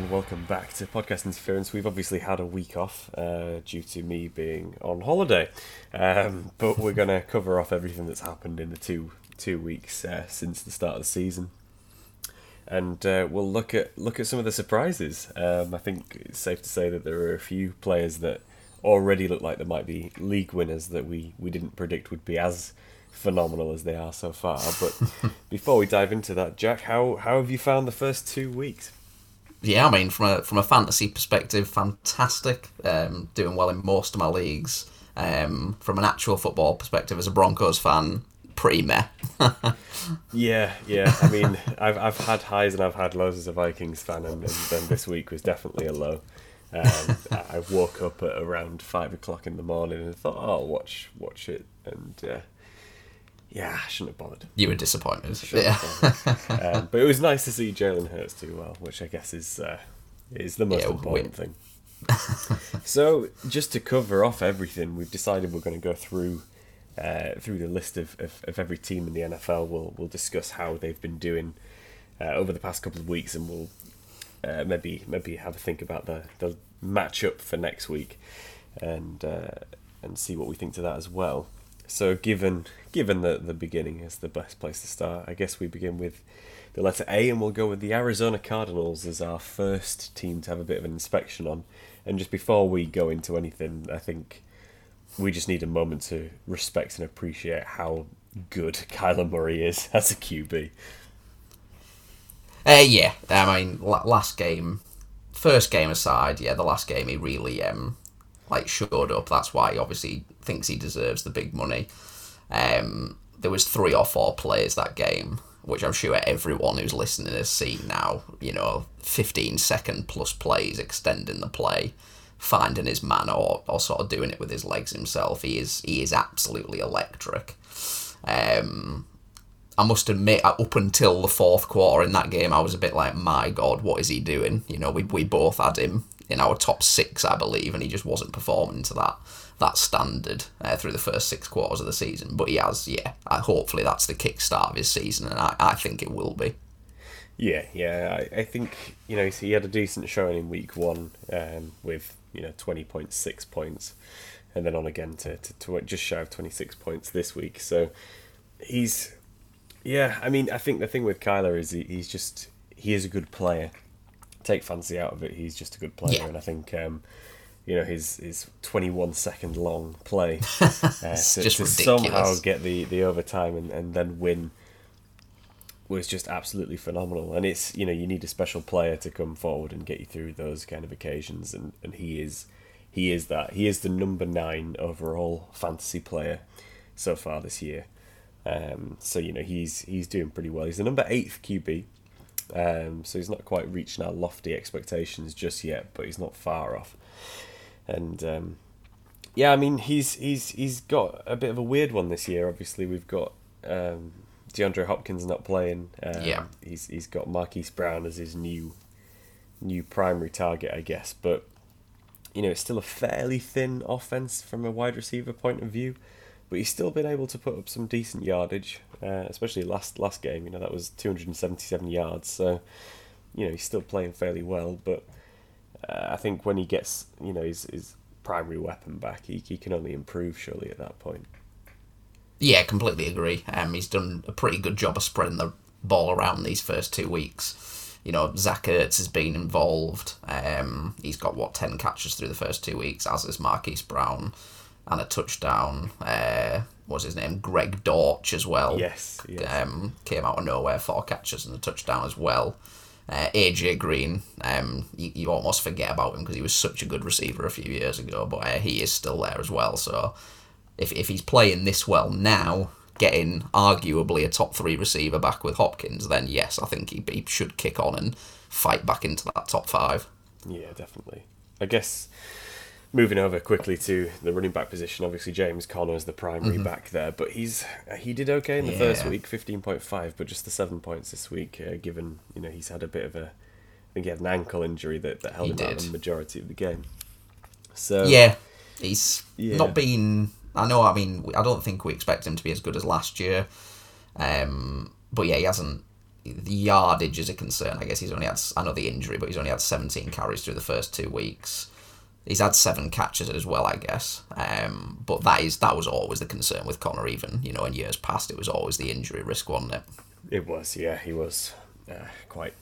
and welcome back to Podcast Interference. We've obviously had a week off due to me being on holiday, but we're going to cover off everything that's happened in the two weeks since the start of the season, and we'll look at some of the surprises. I think it's safe to say that there are a few players that already look like there might be league winners that we didn't predict would be as phenomenal as they are so far. But before we dive into that, Jack, how have you found the first 2 weeks? Yeah, I mean, from a fantasy perspective, fantastic. Doing well in most of my leagues. From an actual football perspective, as a Broncos fan, pretty meh. Yeah. I mean, I've had highs and I've had lows as a Vikings fan, and then this week was definitely a low. I woke up at around 5 o'clock in the morning and thought, oh, watch it, and yeah, I shouldn't have bothered. You were disappointed. Yeah. But it was nice to see Jalen Hurts do well, which I guess is the most important thing. So, just to cover off everything, we've decided we're going to go through the list of every team in the NFL. We'll discuss how they've been doing over the past couple of weeks, and we'll maybe have a think about the matchup for next week, and see what we think to that as well. So given the beginning is the best place to start, I guess we begin with the letter A, and we'll go with the Arizona Cardinals as our first team to have a bit of an inspection on. And just before we go into anything, I think we just need a moment to respect and appreciate how good Kyler Murray is as a QB. Yeah, I mean, the last game he really showed up. That's why he obviously thinks he deserves the big money. There was 3 or 4 plays that game, which I'm sure everyone who's listening has seen now. 15-second plus plays, extending the play, finding his man, or sort of doing it with his legs himself. He is absolutely electric. I must admit, up until the fourth quarter in that game, I was a bit like, my God, what is he doing? We both had him in our top 6, I believe, and he just wasn't performing to that standard through the first 6 quarters of the season. But he has, hopefully that's the kickstart of his season, and I think it will be. Yeah, I think, he had a decent showing in week 1 with, 20.6 points, and then on again to just shy of 26 points this week. So he's, I think the thing with Kyler is he is a good player. Take fancy out of it, he's just a good player, and I think his 21-second long play to somehow get the overtime and then win was just absolutely phenomenal. And it's you need a special player to come forward and get you through those kind of occasions, and he is that. He is the number 9 overall fantasy player so far this year. So he's doing pretty well. He's the number 8th QB. So he's not quite reaching our lofty expectations just yet, but he's not far off. And he's got a bit of a weird one this year. Obviously, we've got D'Andre Hopkins not playing. He's got Marquise Brown as his new primary target, I guess. But it's still a fairly thin offense from a wide receiver point of view. But he's still been able to put up some decent yardage, especially last game. That was 277 yards. So, he's still playing fairly well. But I think when he gets, his primary weapon back, he can only improve surely at that point. Yeah, completely agree. He's done a pretty good job of spreading the ball around these first 2 weeks. Zach Ertz has been involved. He's got 10 catches through the first 2 weeks, as is Marquise Brown. And a touchdown. What's his name? Greg Dortch as well. Yes. Came out of nowhere, 4 catches and a touchdown as well. AJ Green, you almost forget about him because he was such a good receiver a few years ago, but he is still there as well. So if he's playing this well now, getting arguably a top 3 receiver back with Hopkins, then yes, I think he should kick on and fight back into that top 5. Yeah, definitely. I guess, moving over quickly to the running back position, obviously James Conner is the primary back there, but he did okay in the first week, 15.5, but just the 7 points this week, given he's had a bit of I think he had an ankle injury that held him out the majority of the game. So he's not been. I don't think we expect him to be as good as last year, but he hasn't. the yardage is a concern. I guess he's only had another injury, but he's only had 17 carries through the first 2 weeks. He's had 7 catches as well, I guess. But that was always the concern with Conner, even in years past. It was always the injury risk, wasn't it? It was, yeah. He was quite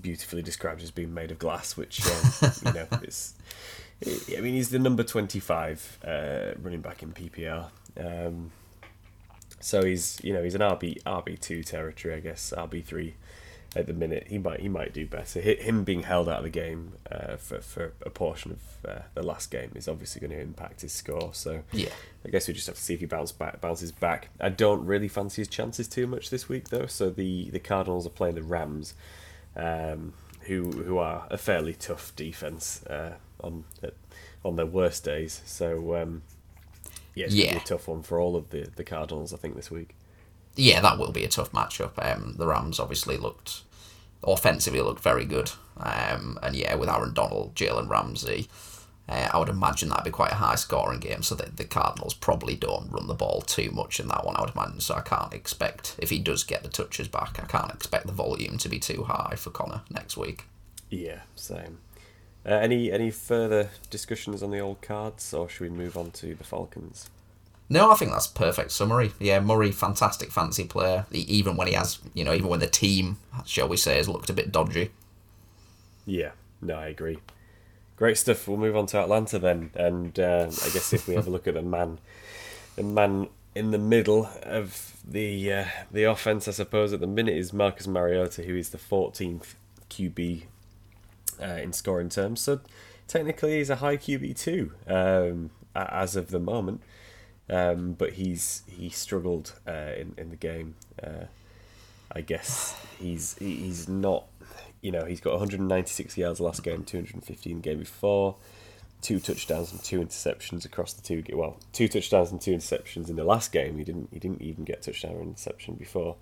beautifully described as being made of glass, which it's. I mean, he's the number 25 running back in PPR. So he's an RB2 territory, I guess, RB3 at the minute. He might do better. Him being held out of the game for a portion of the last game is obviously going to impact his score. So yeah, I guess we just have to see if he bounces back. I don't really fancy his chances too much this week though. So the Cardinals are playing the Rams, who are a fairly tough defense on their worst days. So. Yeah, it's going to be a tough one for all of the Cardinals, I think, this week. Yeah, that will be a tough matchup. The Rams obviously offensively looked very good. And with Aaron Donald, Jalen Ramsey, I would imagine that'd be quite a high-scoring game, so that the Cardinals probably don't run the ball too much in that one, I would imagine. So I can't expect, if he does get the touches back, I can't expect the volume to be too high for Conner next week. Yeah, same. Any further discussions on the old cards, or should we move on to the Falcons? No, I think that's a perfect summary. Yeah, Murray, fantastic fancy player. Even when he has, even when the team, shall we say, has looked a bit dodgy. Yeah, no, I agree. Great stuff. We'll move on to Atlanta then, and I guess if we have a look at the man in the middle of the offense, I suppose at the minute is Marcus Mariota, who is the 14th QB. In scoring terms, so technically he's a high QB too, as of the moment. But he struggled in the game. I guess he's not. He's got 196 yards last game, 215 the game before, 2 touchdowns and 2 interceptions across the 2. Well, 2 touchdowns and 2 interceptions in the last game. He didn't even get touchdown or interception before,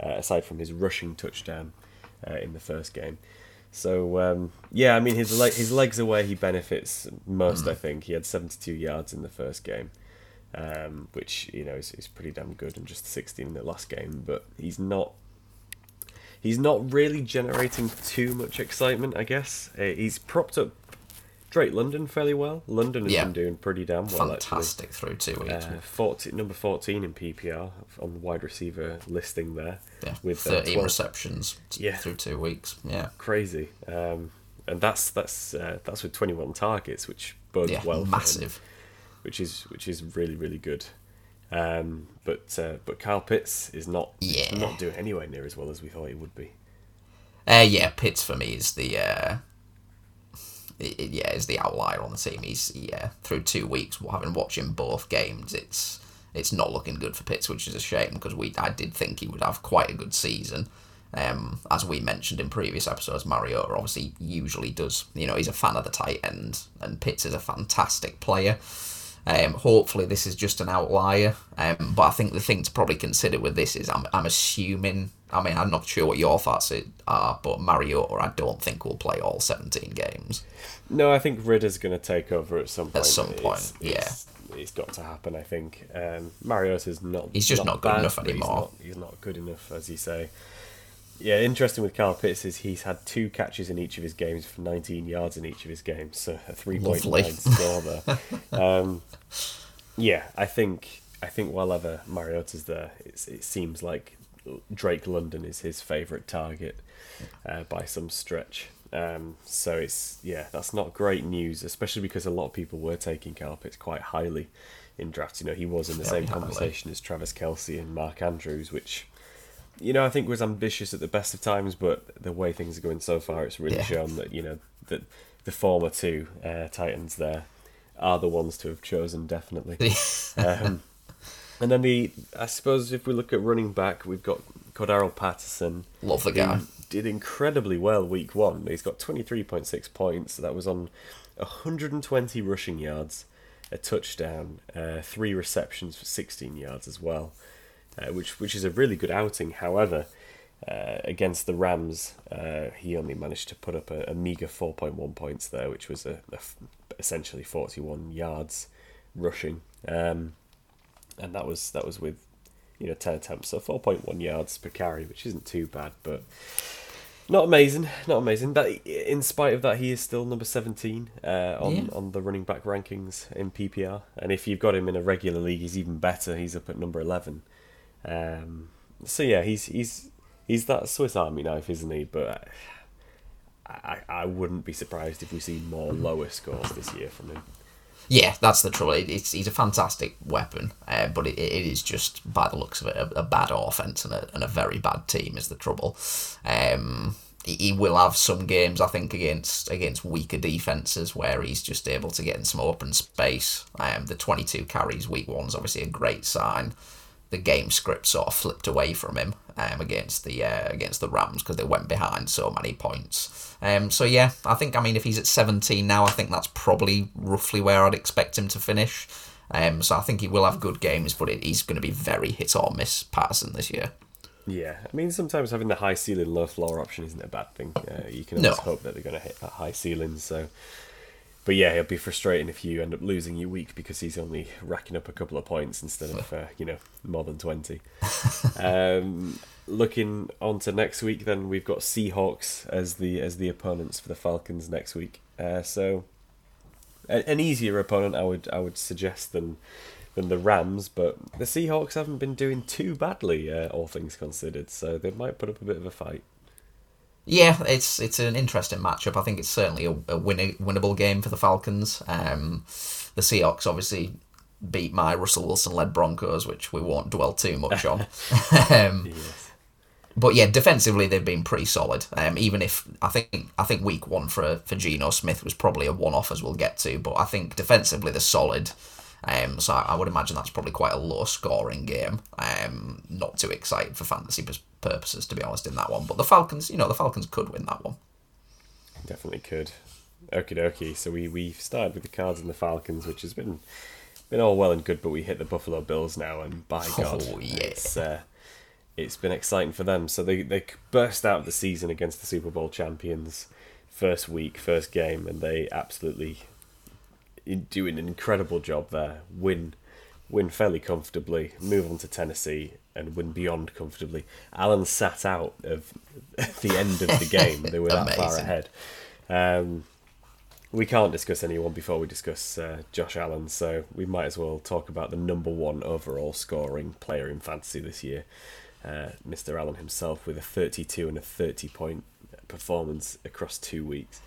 aside from his rushing touchdown in the first game. So, his legs are where he benefits most, I think. He had 72 yards in the first game, which, is pretty damn good, and just 16 in the last game. But he's not really generating too much excitement, I guess. He's propped up Drake London fairly well. London has been doing pretty damn well, fantastic actually. Through 2 weeks. Number 14 in PPR on the wide receiver listing there. Yeah, with 13 receptions through 2 weeks. Yeah, crazy. And that's with 21 targets, which bodes well. Massive. For him, which is really, really good. But Kyle Pitts is not doing anywhere near as well as we thought he would be. Pitts for me is the. Is the outlier on the team. He's through 2 weeks, having watched him both games, it's not looking good for Pitts, which is a shame, because I did think he would have quite a good season. As we mentioned in previous episodes, Mariota obviously usually does. He's a fan of the tight end, and Pitts is a fantastic player. Hopefully this is just an outlier. But I think the thing to probably consider with this is I'm assuming. I'm not sure what your thoughts are, but Mariota, I don't think will play all 17 games. No, I think Ridder's going to take over at some point. It's got to happen, I think. Mariota's not. He's just not good enough anymore. He's not good enough, as you say. Yeah, interesting with Kyle Pitts is he's had 2 catches in each of his games for 19 yards in each of his games, so a 3.9 score there. I think while ever Mariota's there, it seems like. Drake London is his favourite target by some stretch. So that's not great news, especially because a lot of people were taking Kyle Pitts quite highly in drafts. He was in the same conversation as Travis Kelce and Mark Andrews, which, I think was ambitious at the best of times, but the way things are going so far, it's really shown that, that the former two Titans there are the ones to have chosen, definitely. And then I suppose if we look at running back, we've got Cordarrelle Patterson. Love the guy. Did incredibly well week one. He's got 23.6 points. That was on 120 rushing yards, a touchdown, 3 receptions for 16 yards as well, which is a really good outing. However, against the Rams, he only managed to put up a meager 4.1 points there, which was essentially 41 yards rushing. And that was with you know, 10 attempts, so 4.1 yards per carry, which isn't too bad, but not amazing. But in spite of that, he is still number 17 on the running back rankings in PPR, and if you've got him in a regular league, he's even better. He's up at number 11. So yeah, he's that Swiss Army knife, isn't he? But I wouldn't be surprised if we see more lower scores this year from him. Yeah, that's the trouble. He's a fantastic weapon, but it is just, by the looks of it, a bad offense and a very bad team is the trouble. He will have some games, I think, against weaker defenses where he's just able to get in some open space. The 22 carries week one's obviously a great sign. The game script sort of flipped away from him against the Rams because they went behind so many points. So yeah, I think, I mean, if he's at 17 now, I think that's probably roughly where I'd expect him to finish. So I think he will have good games, but he's going to be very hit or miss Patterson this year. Yeah, I mean, sometimes having the high ceiling, low floor option isn't a bad thing. You can always hope that they're going to hit that high ceiling, so... But yeah, it'll be frustrating if you end up losing your week because he's only racking up a couple of points instead of, more than 20. Looking on to next week, then we've got Seahawks as the opponents for the Falcons next week. So an easier opponent, I would suggest, than the Rams. But the Seahawks haven't been doing too badly, all things considered. So they might put up a bit of a fight. Yeah, it's an interesting matchup. I think it's certainly a winnable game for the Falcons. The Seahawks obviously beat my Russell Wilson-led Broncos, which we won't dwell too much on. Yes. But yeah, defensively they've been pretty solid. Even if I think week one for Geno Smith was probably a one-off, as we'll get to. But I think defensively they're solid. So I would imagine that's probably quite a low-scoring game. Not too excited for fantasy purposes, to be honest, in that one. But the Falcons, the Falcons could win that one. Definitely could. Okie dokie. So we started with the Cards and the Falcons, which has been all well and good, but we hit the Buffalo Bills now, and by God, it's been exciting for them. So they burst out of the season against the Super Bowl champions, first week, first game, and they absolutely do an incredible job there. Win fairly comfortably, move on to Tennessee and win beyond comfortably. Allen sat out of the end of the game. They were that far ahead. We can't discuss anyone before we discuss Josh Allen, so we might as well talk about the number one overall scoring player in fantasy this year, Mr. Allen himself, with a 32 and a 30-point performance across 2 weeks.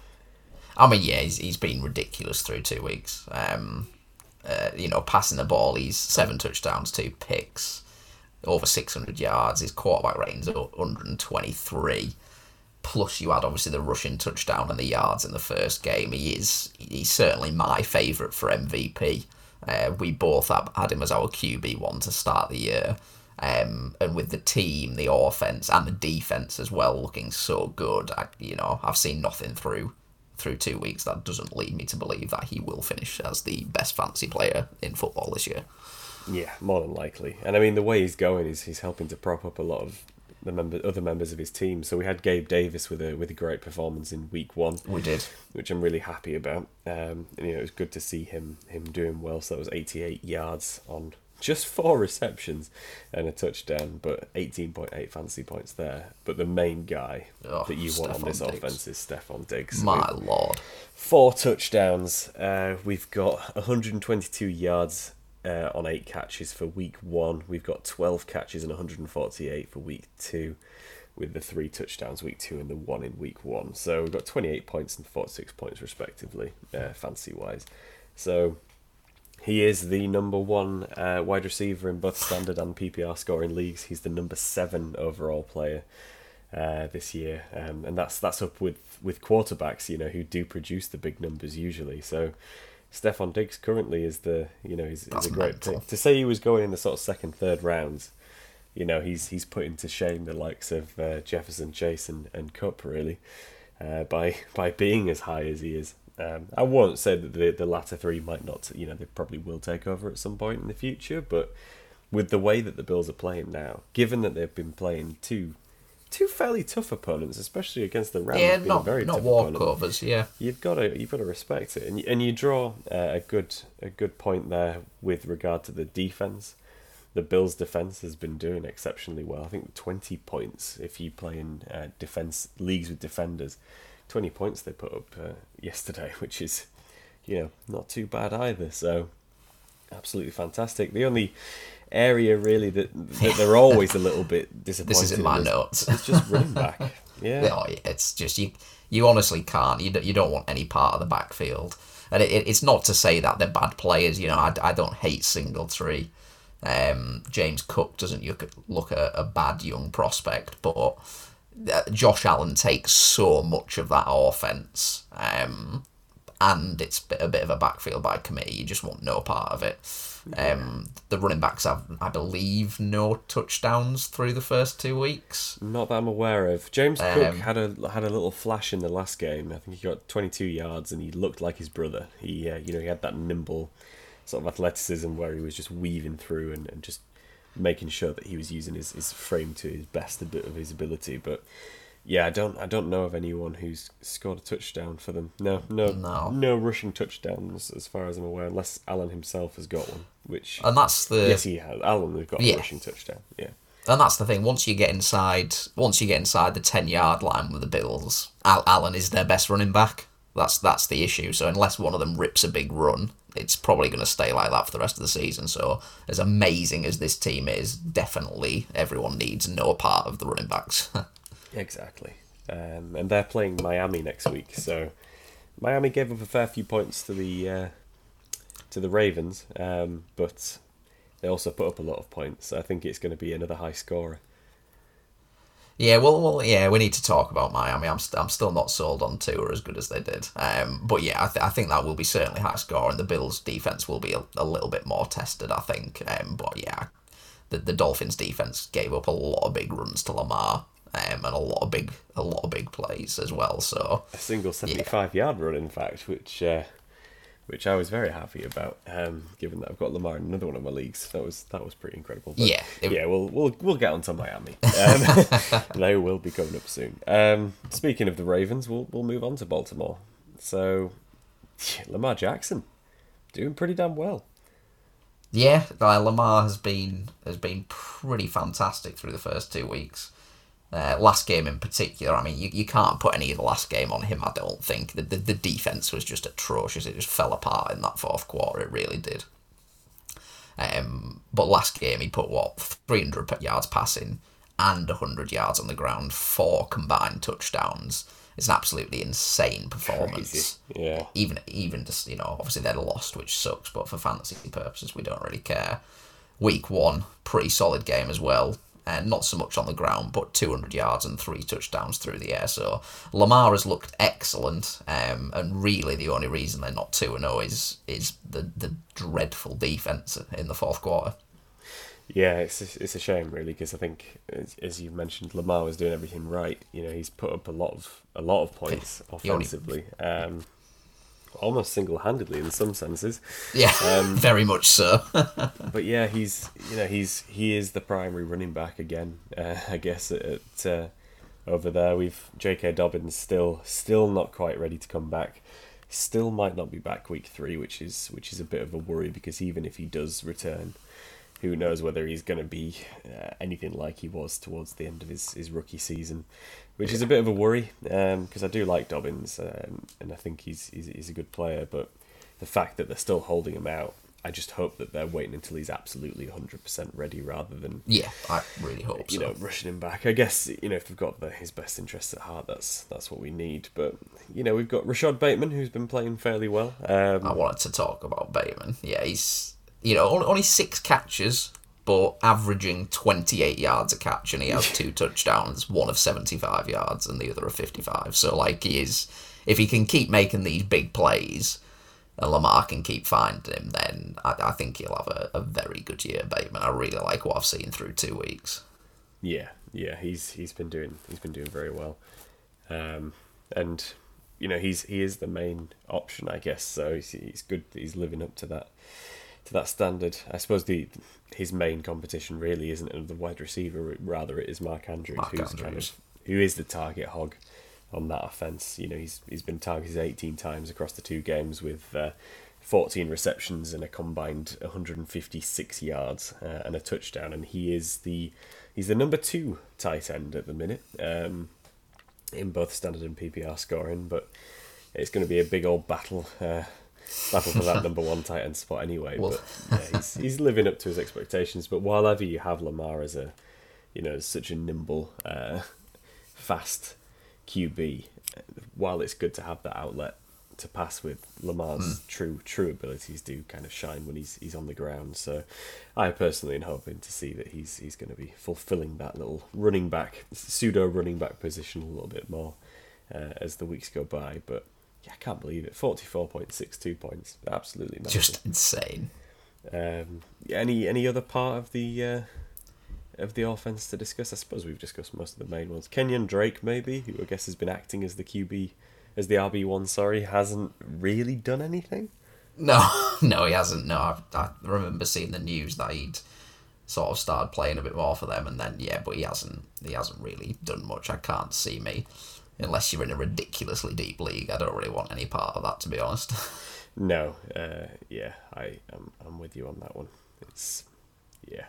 I mean, yeah, he's been ridiculous through 2 weeks. Passing the ball, he's 7 touchdowns, 2 picks, over 600 yards. His quarterback rating's 123. Plus, you add obviously the rushing touchdown and the yards in the first game. He's certainly my favourite for MVP. We both had him as our QB1 to start the year. And with the team, the offence and the defence as well looking so good, I've seen nothing through 2 weeks that doesn't lead me to believe that he will finish as the best fantasy player in football this year. Yeah, more than likely. And I mean, the way he's going is he's helping to prop up a lot of the other members of his team. So we had Gabe Davis with a great performance in week one. We did. Which I'm really happy about. It was good to see him doing well. So that was 88 yards on just 4 receptions and a touchdown, but 18.8 fantasy points there. But the main guy that you want on this offense is Stephon Diggs. My lord. 4 touchdowns. We've got 122 yards on 8 catches for week 1. We've got 12 catches and 148 for week 2, with the 3 touchdowns week 2 and the 1 in week 1. So we've got 28 points and 46 points respectively, fantasy-wise. So... he is the number 1 wide receiver in both standard and PPR scoring leagues. He's the number 7 overall player this year, and that's up with quarterbacks, who do produce the big numbers usually. So Stephon Diggs currently is is a great pick. To say he was going in the sort of second, third rounds, he's putting to shame the likes of Jefferson, Chase, and Kupp really by being as high as he is. I won't say that the latter 3 might not, they probably will take over at some point in the future, but with the way that the Bills are playing now, given that they've been playing two fairly tough opponents, especially against the Rams, not walkovers, you've got to respect it, and you draw a good point there with regard to the defense. the Bills' defense has been doing exceptionally well. I think 20 points, if you play in defense leagues with defenders, 20 points they put up yesterday, which is, you know, not too bad either. So absolutely fantastic. The only area really that they're always a little bit disappointed. This is in my notes. It's just running back. Yeah. Oh, it's just you honestly can't. You don't want any part of the backfield. And it's not to say that they're bad players. You know, I don't hate Singletary. James Cook doesn't look a bad young prospect, but Josh Allen takes so much of that offense, and it's a bit of a backfield by committee. You just want no part of it. The running backs have, I believe, no touchdowns through the first 2 weeks. Not that I'm aware of. James Cook had a little flash in the last game. I think he got 22 yards, and he looked like his brother. He he had that nimble sort of athleticism where he was just weaving through and just making sure that he was using his frame to his best, a bit of his ability. But yeah, I don't know of anyone who's scored a touchdown for them. No rushing touchdowns as far as I'm aware, unless Allen himself has got one. Yes, he has. Allen has got a rushing touchdown. Yeah. And that's the thing. Once you get inside the 10-yard line with the Bills, Allen is their best running back. That's the issue. So unless one of them rips a big run, it's probably going to stay like that for the rest of the season. So as amazing as this team is, definitely everyone needs no part of the running backs. Exactly. And they're playing Miami next week. So Miami gave up a fair few points to the Ravens, but they also put up a lot of points. So I think it's going to be another high scorer. Yeah, well, we need to talk about Miami. I'm still not sold on Tua as good as they did. But yeah, I think that will be certainly high scoring. The Bills' defense will be a little bit more tested, I think. But yeah, the Dolphins' defense gave up a lot of big runs to Lamar, and a lot of big plays as well. So a single 75-yard run, in fact, which I was very happy about, given that I've got Lamar in another one of my leagues. That was pretty incredible. But we'll get onto Miami. They will be coming up soon. Speaking of the Ravens, we'll move on to Baltimore. So Lamar Jackson doing pretty damn well. Yeah, Lamar has been pretty fantastic through the first 2 weeks. Last game in particular, I mean, you can't put any of the last game on him, I don't think. The defence was just atrocious. It just fell apart in that fourth quarter, it really did. But last game he put, 300 yards passing and 100 yards on the ground, 4 combined touchdowns. It's an absolutely insane performance. Crazy. Yeah. Even just, you know, obviously they're lost, which sucks, but for fantasy purposes, we don't really care. Week 1, pretty solid game as well. Not so much on the ground, but 200 yards and 3 touchdowns through the air. So Lamar has looked excellent, and really the only reason they're not 2-0 is the dreadful defense in the fourth quarter. Yeah, it's a shame really, because I think, as you mentioned, Lamar was doing everything right. You know, he's put up a lot of points offensively. Almost single-handedly in some senses. Yeah, very much so. But yeah, he is the primary running back again. I guess at over there we've J.K. Dobbins still not quite ready to come back. Still might not be back week 3, which is a bit of a worry, because even if he does return, who knows whether he's going to be anything like he was towards the end of his rookie season, which is a bit of a worry, because I do like Dobbins, and I think he's a good player, but the fact that they're still holding him out, I just hope that they're waiting until he's absolutely 100% ready rather than... Yeah, I really hope so. You know, rushing him back. I guess, you know, if they've got his best interests at heart, that's what we need. But, you know, we've got Rashad Bateman, who's been playing fairly well. I wanted to talk about Bateman. Yeah, he's... You know, only 6 catches, but averaging 28 yards a catch, and he has 2 touchdowns, one of 75 yards and the other of 55. So, like, he is... If he can keep making these big plays and Lamar can keep finding him, then I think he'll have a very good year, Bateman. I really like what I've seen through 2 weeks. Yeah, he's been doing very well. And, you know, he is the main option, I guess, so it's good that he's living up to that standard. I suppose his main competition really isn't another wide receiver, rather it is Mark Andrews. Who is the target hog on that offense. You know, he's been targeted 18 times across the 2 games with 14 receptions and a combined 156 yards and a touchdown. And he's the number 2 tight end at the minute in both standard and PPR scoring. But it's going to be a big old battle for that number 1 tight end spot anyway. But he's living up to his expectations. But while ever you have Lamar as a, you know, such a nimble, fast QB, while it's good to have that outlet to pass with, Lamar's true abilities do kind of shine when he's on the ground. So I personally am hoping to see that he's going to be fulfilling that little running back, pseudo running back position a little bit more as the weeks go by. But yeah, I can't believe it. 44.62 points, absolutely massive. Just insane. Any other part of the offense to discuss? I suppose we've discussed most of the main ones. Kenyon Drake, maybe, who I guess has been acting as the QB, as the RB1, hasn't really done anything? No, he hasn't. No, I remember seeing the news that he'd sort of started playing a bit more for them, and then, yeah, but he hasn't really done much. I can't see me. Unless you're in a ridiculously deep league, I don't really want any part of that, to be honest. No, yeah, I'm with you on that one. It's, yeah,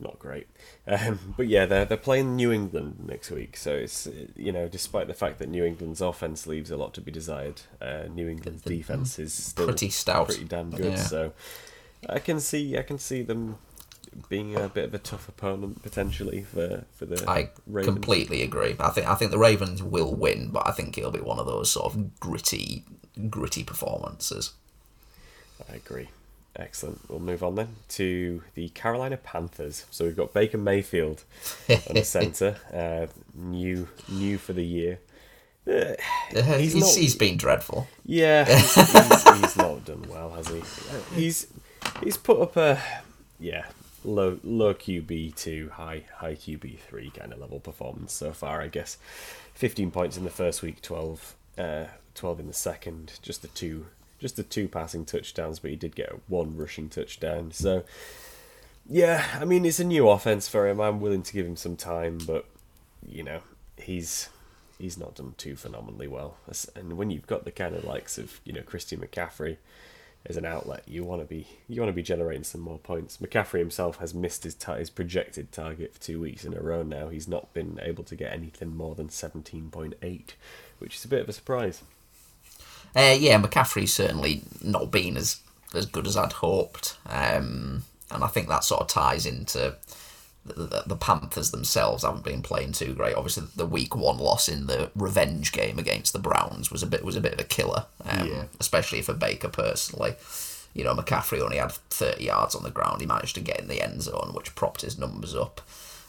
not great. But yeah, they're playing New England next week, so it's, you know, despite the fact that New England's offense leaves a lot to be desired, New England's defense is still pretty stout, pretty damn good. Yeah. So I can see them being a bit of a tough opponent potentially for the. I Ravens. Completely agree. I think the Ravens will win, but I think it'll be one of those sort of gritty performances. I agree. Excellent. We'll move on then to the Carolina Panthers. So we've got Baker Mayfield on the centre, new for the year. He's been dreadful. Yeah, he's not done well, has he? He's put up a low QB2, high QB3 kind of level performance so far. I guess 15 points in the first week, 12 in the second, just the two passing touchdowns, but he did get 1 rushing touchdown. So, yeah, I mean, it's a new offense for him. I'm willing to give him some time, but, you know, he's not done too phenomenally well. And when you've got the kind of likes of, you know, Christian McCaffrey as an outlet, you want to be generating some more points. McCaffrey himself has missed his projected target for 2 weeks in a row now. He's not been able to get anything more than 17.8, which is a bit of a surprise. Yeah, McCaffrey's certainly not been as good as I'd hoped, and I think that sort of ties into the Panthers themselves haven't been playing too great. Obviously, the Week 1 loss in the revenge game against the Browns was a bit of a killer, especially for Baker personally. You know, McCaffrey only had 30 yards on the ground. He managed to get in the end zone, which propped his numbers up.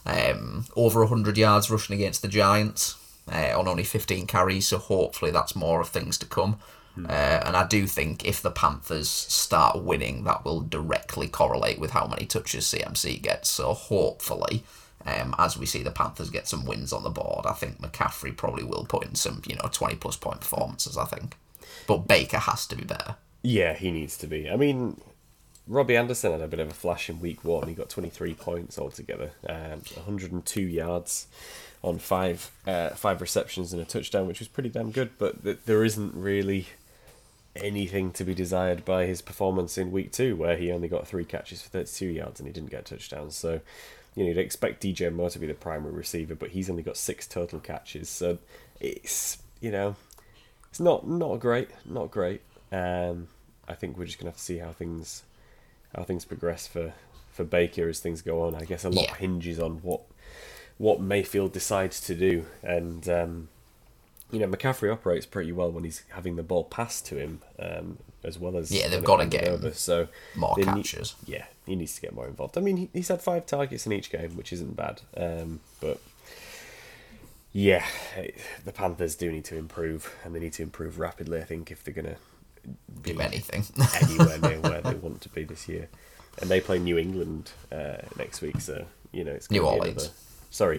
Over 100 yards rushing against the Giants. On only 15 carries, so hopefully that's more of things to come. And I do think if the Panthers start winning, that will directly correlate with how many touches CMC gets. So hopefully, as we see the Panthers get some wins on the board, I think McCaffrey probably will put in some, you know, 20-plus point performances, I think. But Baker has to be better. Yeah, he needs to be. I mean, Robbie Anderson had a bit of a flash in Week 1. He got 23 points altogether, 102 yards on five receptions and a touchdown, which was pretty damn good, but there isn't really anything to be desired by his performance in Week 2, where he only got 3 catches for 32 yards and he didn't get touchdowns. So, you know, you'd expect DJ Moore to be the primary receiver, but he's only got 6 total catches. So it's, you know, it's not great. I think we're just going to have to see how things progress for Baker as things go on. I guess a lot hinges on what Mayfield decides to do, and you know, McCaffrey operates pretty well when he's having the ball passed to him, as well as they've got to get him over, so more catches. He needs to get more involved. I mean, he's had 5 targets in each game, which isn't bad, but yeah, the Panthers do need to improve, and they need to improve rapidly, I think, if they're going to do anything anywhere near where they want to be this year. And they play New England next week, so you know it's New Orleans. Tough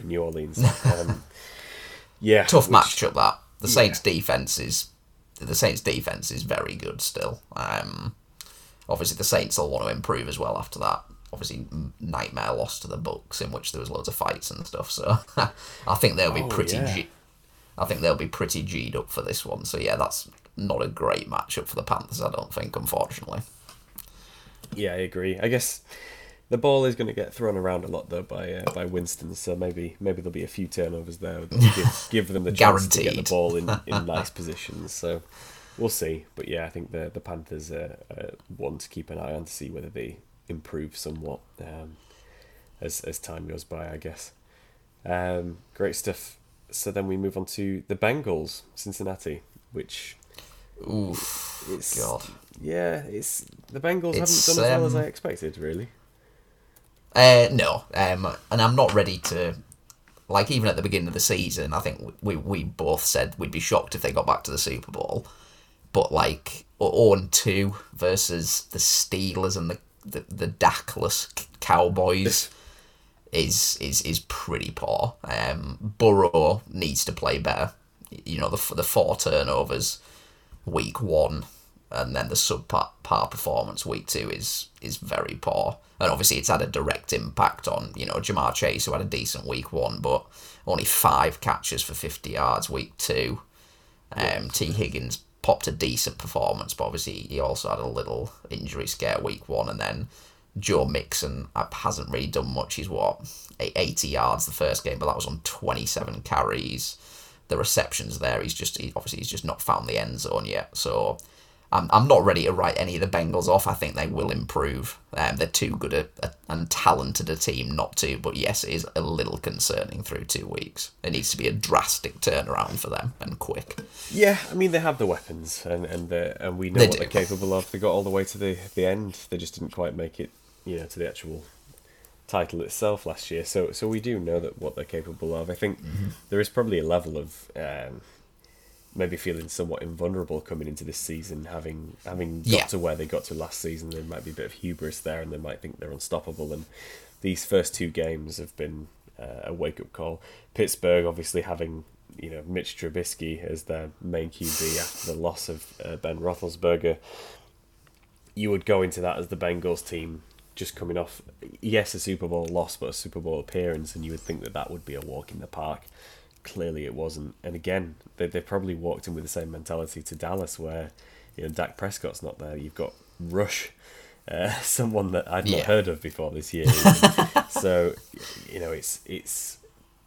matchup, that. The Saints' defense is very good still. Obviously, the Saints will want to improve as well after that. Obviously, nightmare loss to the Bucs, in which there was loads of fights and stuff. So I think they'll be pretty G'd up for this one. So yeah, that's not a great matchup for the Panthers, I don't think, unfortunately. Yeah, I agree. I guess the ball is going to get thrown around a lot, though, by Winston, so maybe there'll be a few turnovers there that give them the chance to get the ball in nice positions, so we'll see. But yeah, I think the Panthers are one to keep an eye on to see whether they improve somewhat as time goes by, I guess. Great stuff. So then we move on to the Bengals, Cincinnati, which... Oof, God. Yeah, the Bengals haven't done as well as I expected, really. No, and I'm not ready to... Like, even at the beginning of the season, I think we both said we'd be shocked if they got back to the Super Bowl. But, like, 0-2 versus the Steelers and the Dakless Cowboys is pretty poor. Burrow needs to play better. You know, the four turnovers week one and then the subpar performance week two is very poor. And obviously it's had a direct impact on, you know, Jamar Chase, who had a decent week one, but only 5 catches for 50 yards week two. T. Higgins popped a decent performance, but obviously he also had a little injury scare week one. And then Joe Mixon hasn't really done much. He's, 80 yards the first game, but that was on 27 carries. The receptions there, he's just not found the end zone yet. So I'm not ready to write any of the Bengals off. I think they will improve. They're too good and talented a team not to. But yes, it is a little concerning through 2 weeks. It needs to be a drastic turnaround for them, and quick. Yeah, I mean, they have the weapons and we know they're capable of. They got all the way to the end. They just didn't quite make it, you know, to the actual title itself last year. So we do know that what they're capable of. I think there is probably a level of... maybe feeling somewhat invulnerable coming into this season, having got to where they got to last season. There might be a bit of hubris there, and they might think they're unstoppable. And these first 2 games have been a wake-up call. Pittsburgh, obviously, having, you know, Mitch Trubisky as their main QB after the loss of Ben Roethlisberger, you would go into that as the Bengals team just coming off, yes, a Super Bowl loss, but a Super Bowl appearance, and you would think that would be a walk in the park. Clearly it wasn't, and again they probably walked in with the same mentality to Dallas, where, you know, Dak Prescott's not there. You've got Rush, someone that I'd not heard of before this year. So, you know, it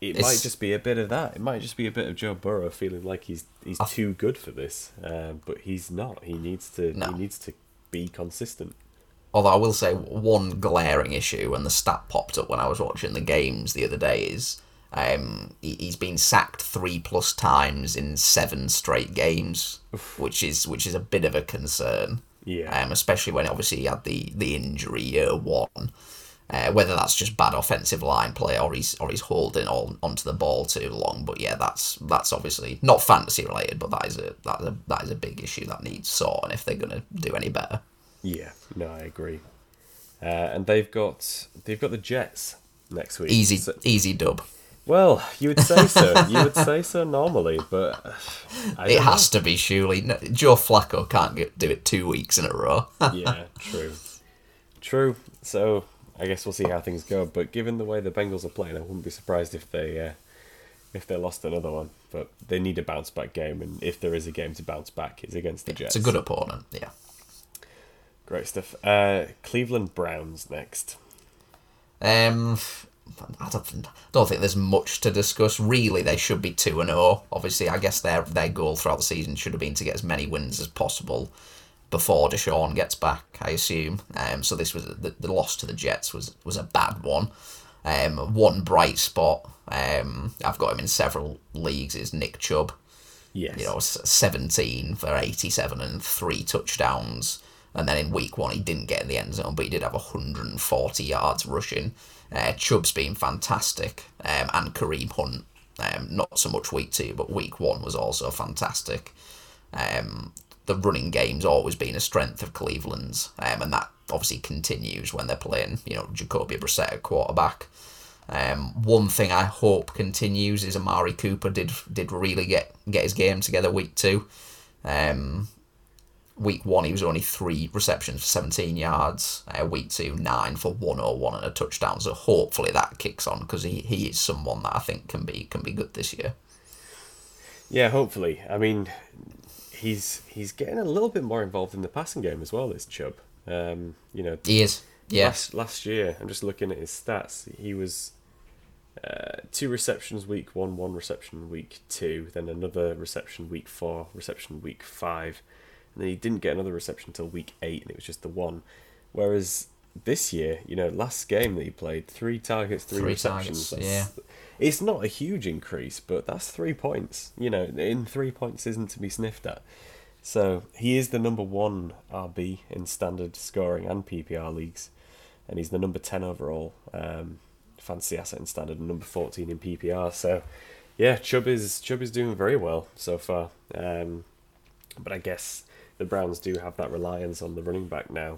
might just be a bit of that. It might just be a bit of Joe Burrow feeling like he's too good for this, but he's not. He needs to be consistent. Although I will say one glaring issue, and the stat popped up when I was watching the games the other day, is. He's been sacked 3+ times in 7 straight games, which is a bit of a concern. Yeah. Especially when obviously he had the injury year one. Whether that's just bad offensive line play or he's holding onto the ball too long, but yeah, that's obviously not fantasy related, but that is a big issue that needs sorting if they're gonna do any better. Yeah, no, I agree. And they've got the Jets next week. Easy dub. Well, you would say so. You would say so normally, but it has to be, surely. No, Joe Flacco can't do it 2 weeks in a row. Yeah, true. So I guess we'll see how things go. But given the way the Bengals are playing, I wouldn't be surprised if they lost another one. But they need a bounce back game, and if there is a game to bounce back, it's against the Jets. It's a good opponent. Yeah. Great stuff. Cleveland Browns next. I don't think there's much to discuss. Really, they should be 2-0. Obviously, I guess their goal throughout the season should have been to get as many wins as possible before Deshaun gets back, I assume. So this was the loss to the Jets was a bad one. One bright spot, I've got him in several leagues, is Nick Chubb. Yes. You know, 17 for 87 and 3 touchdowns. And then in week one, he didn't get in the end zone, but he did have 140 yards rushing. Chubb's been fantastic, and Kareem Hunt, not so much week two, but week one was also fantastic. The running game's always been a strength of Cleveland's, and that obviously continues when they're playing, you know, Jacoby Brissett at quarterback. One thing I hope continues is Amari Cooper did really get his game together week two. Week one, he was only 3 receptions for 17 yards. Week two, 9 for 101 and a touchdown. So hopefully that kicks on, because he is someone that I think can be good this year. Yeah, hopefully. I mean, he's getting a little bit more involved in the passing game as well, this Chubb. He is. Yeah. Last year, I'm just looking at his stats. He was 2 receptions week 1 reception week 2, then another reception week 4, reception week 5, and then he didn't get another reception until week 8, and it was just the one. Whereas this year, last game that he played, 3 targets, 3 receptions. It's not a huge increase, but that's 3 points. In 3 points isn't to be sniffed at. So he is the number 1 RB in standard scoring and PPR leagues, and he's the number 10 overall fantasy asset in standard and number 14 in PPR. So yeah, Chubb is doing very well so far. But I guess the Browns do have that reliance on the running back now,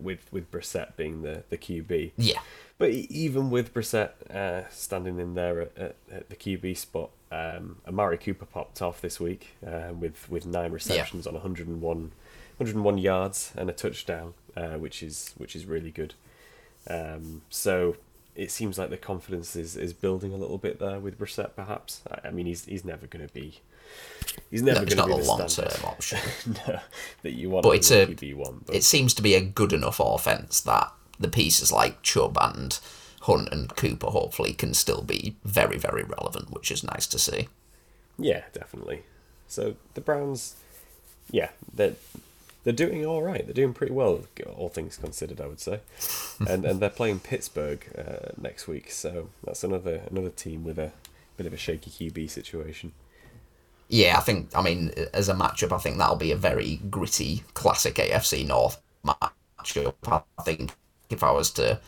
with Brissett being the QB. Yeah. But even with Brissett standing in there at the QB spot, Amari Cooper popped off this week with 9 receptions on 101 yards and a touchdown, which is really good. So it seems like the confidence is building a little bit there with Brissett, perhaps. I mean, he's never going to be... He's not a long-term option. No, that you want. But it's it seems to be a good enough offense that the pieces like Chubb and Hunt and Cooper hopefully can still be very, very relevant, which is nice to see. Yeah, definitely. So the Browns, they're doing all right. They're doing pretty well, all things considered, I would say. And they're playing Pittsburgh next week, so that's another team with a bit of a shaky QB situation. Yeah, as a matchup, I think that'll be a very gritty, classic AFC North matchup. I think if I was to,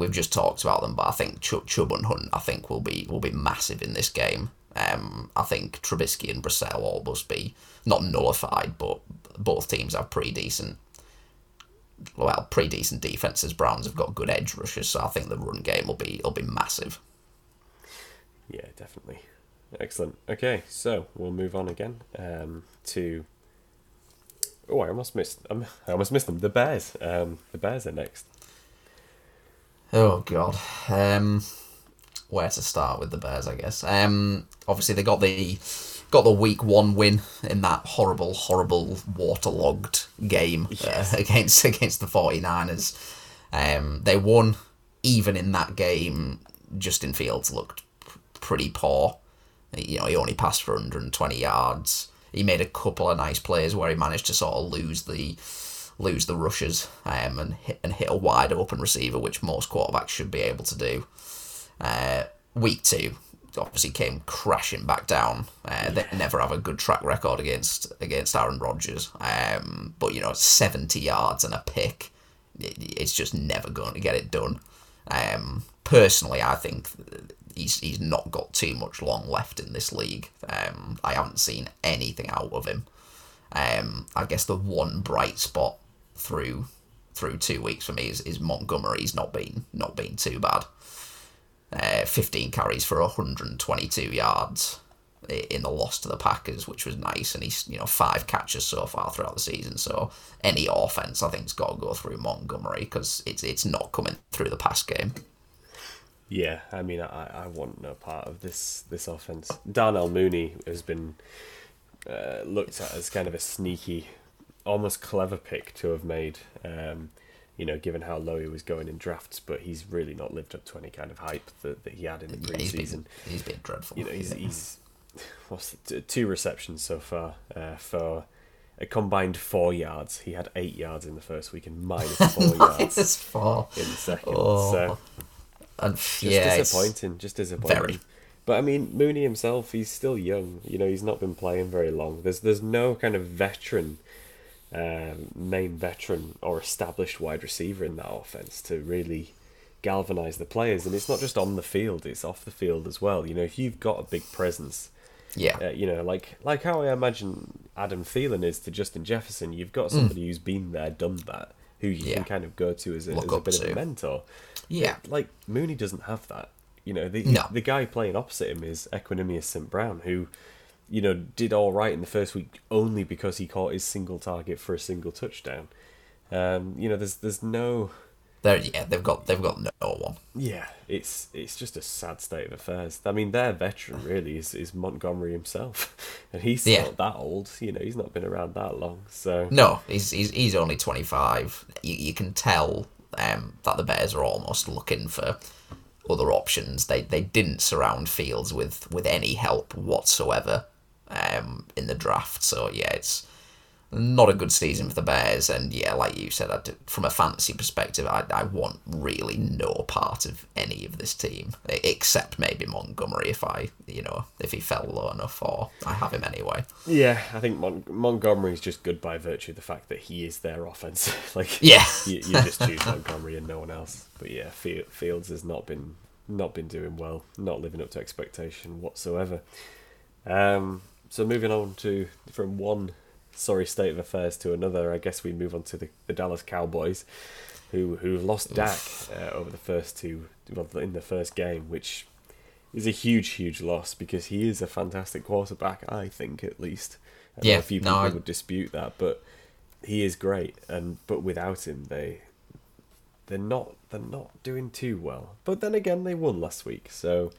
we've just talked about them, but I think Chubb and Hunt, will be massive in this game. I think Trubisky and Brissett will almost be not nullified, but both teams have pretty decent defenses. Browns have got good edge rushers, so I think the run game will be massive. Yeah, definitely. Excellent. Okay, so we'll move on again to... Oh, I almost missed them. The Bears. The Bears are next. Oh, God. Where to start with the Bears, I guess. Obviously, they got the week 1 win in that horrible, horrible waterlogged game against the 49ers. They won. Even in that game, Justin Fields looked pretty poor. He only passed for 120 yards. He made a couple of nice plays where he managed to sort of lose the rushes and hit a wide open receiver, which most quarterbacks should be able to do. Week 2 obviously came crashing back down. They never have a good track record against Aaron Rodgers. But 70 yards and a pick, it's just never going to get it done. Personally, I think he's not got too much long left in this league. I haven't seen anything out of him. I guess the one bright spot through 2 weeks for me is Montgomery. He's not been too bad. 15 carries for 122 yards in the loss to the Packers, which was nice. And he's 5 catches so far throughout the season. So any offense, I think, has got to go through Montgomery because it's not coming through the pass game. Yeah, I mean, I want no part of this offense. Darnell Mooney has been looked at as kind of a sneaky, almost clever pick to have made, given how low he was going in drafts, but he's really not lived up to any kind of hype that he had in the preseason. He's been dreadful. He's what's 2 receptions so far for a combined 4 yards. He had 8 yards in the first week and -4 yards in the second. Oh. So... And just disappointing. Very. But I mean, Mooney himself, he's still young. He's not been playing very long. There's no kind of veteran, main veteran or established wide receiver in that offense to really galvanize the players. And it's not just on the field; it's off the field as well. If you've got a big presence, like how I imagine Adam Thielen is to Justin Jefferson, you've got somebody who's been there, done that, who you can kind of go to as a bit of a mentor. Yeah, like Mooney doesn't have that. The guy playing opposite him is Amon-Ra St. Brown, who, did all right in the first week only because he caught his single target for a single touchdown. There's no They've got no one. Yeah, it's just a sad state of affairs. I mean, their veteran really is Montgomery himself, and he's not that old. You know, he's not been around that long. So no, he's only 25. You can tell that the Bears are almost looking for other options. They didn't surround Fields with any help whatsoever in the draft. So yeah, it's not a good season for the Bears, and yeah, like you said, from a fantasy perspective, I want really no part of any of this team, except maybe Montgomery if he fell low enough, or I have him anyway. Yeah, I think Montgomery is just good by virtue of the fact that he is their offense. Like, yeah, you just choose Montgomery and no one else. But yeah, Fields has not been doing well, not living up to expectation whatsoever. So moving on from one sorry state of affairs to another, I guess we move on to the Dallas Cowboys, who've lost Dak over the first two, well, in the first game, which is a huge loss because he is a fantastic quarterback, I think, at least. A few people would dispute that, but he is great, but without him they're not doing too well. But then again, they won last week, so.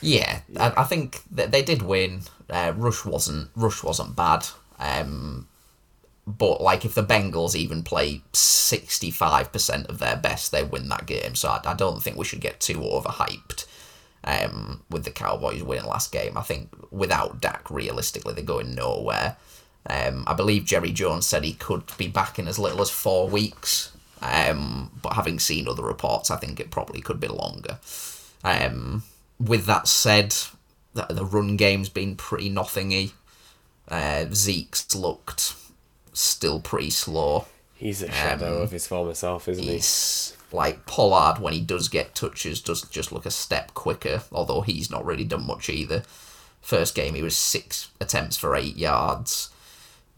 Yeah. I think that they did win. Rush wasn't bad. But like, if the Bengals even play 65% of their best, they win that game. So I don't think we should get too overhyped with the Cowboys winning last game. I think without Dak, realistically, they're going nowhere. I believe Jerry Jones said he could be back in as little as 4 weeks. But having seen other reports, I think it probably could be longer. With that said, the run game's been pretty nothingy. Zeke's looked still pretty slow. He's a shadow of his former self, isn't he? Like, Pollard, when he does get touches, does just look a step quicker, although he's not really done much either. First game, he was 6 attempts for 8 yards.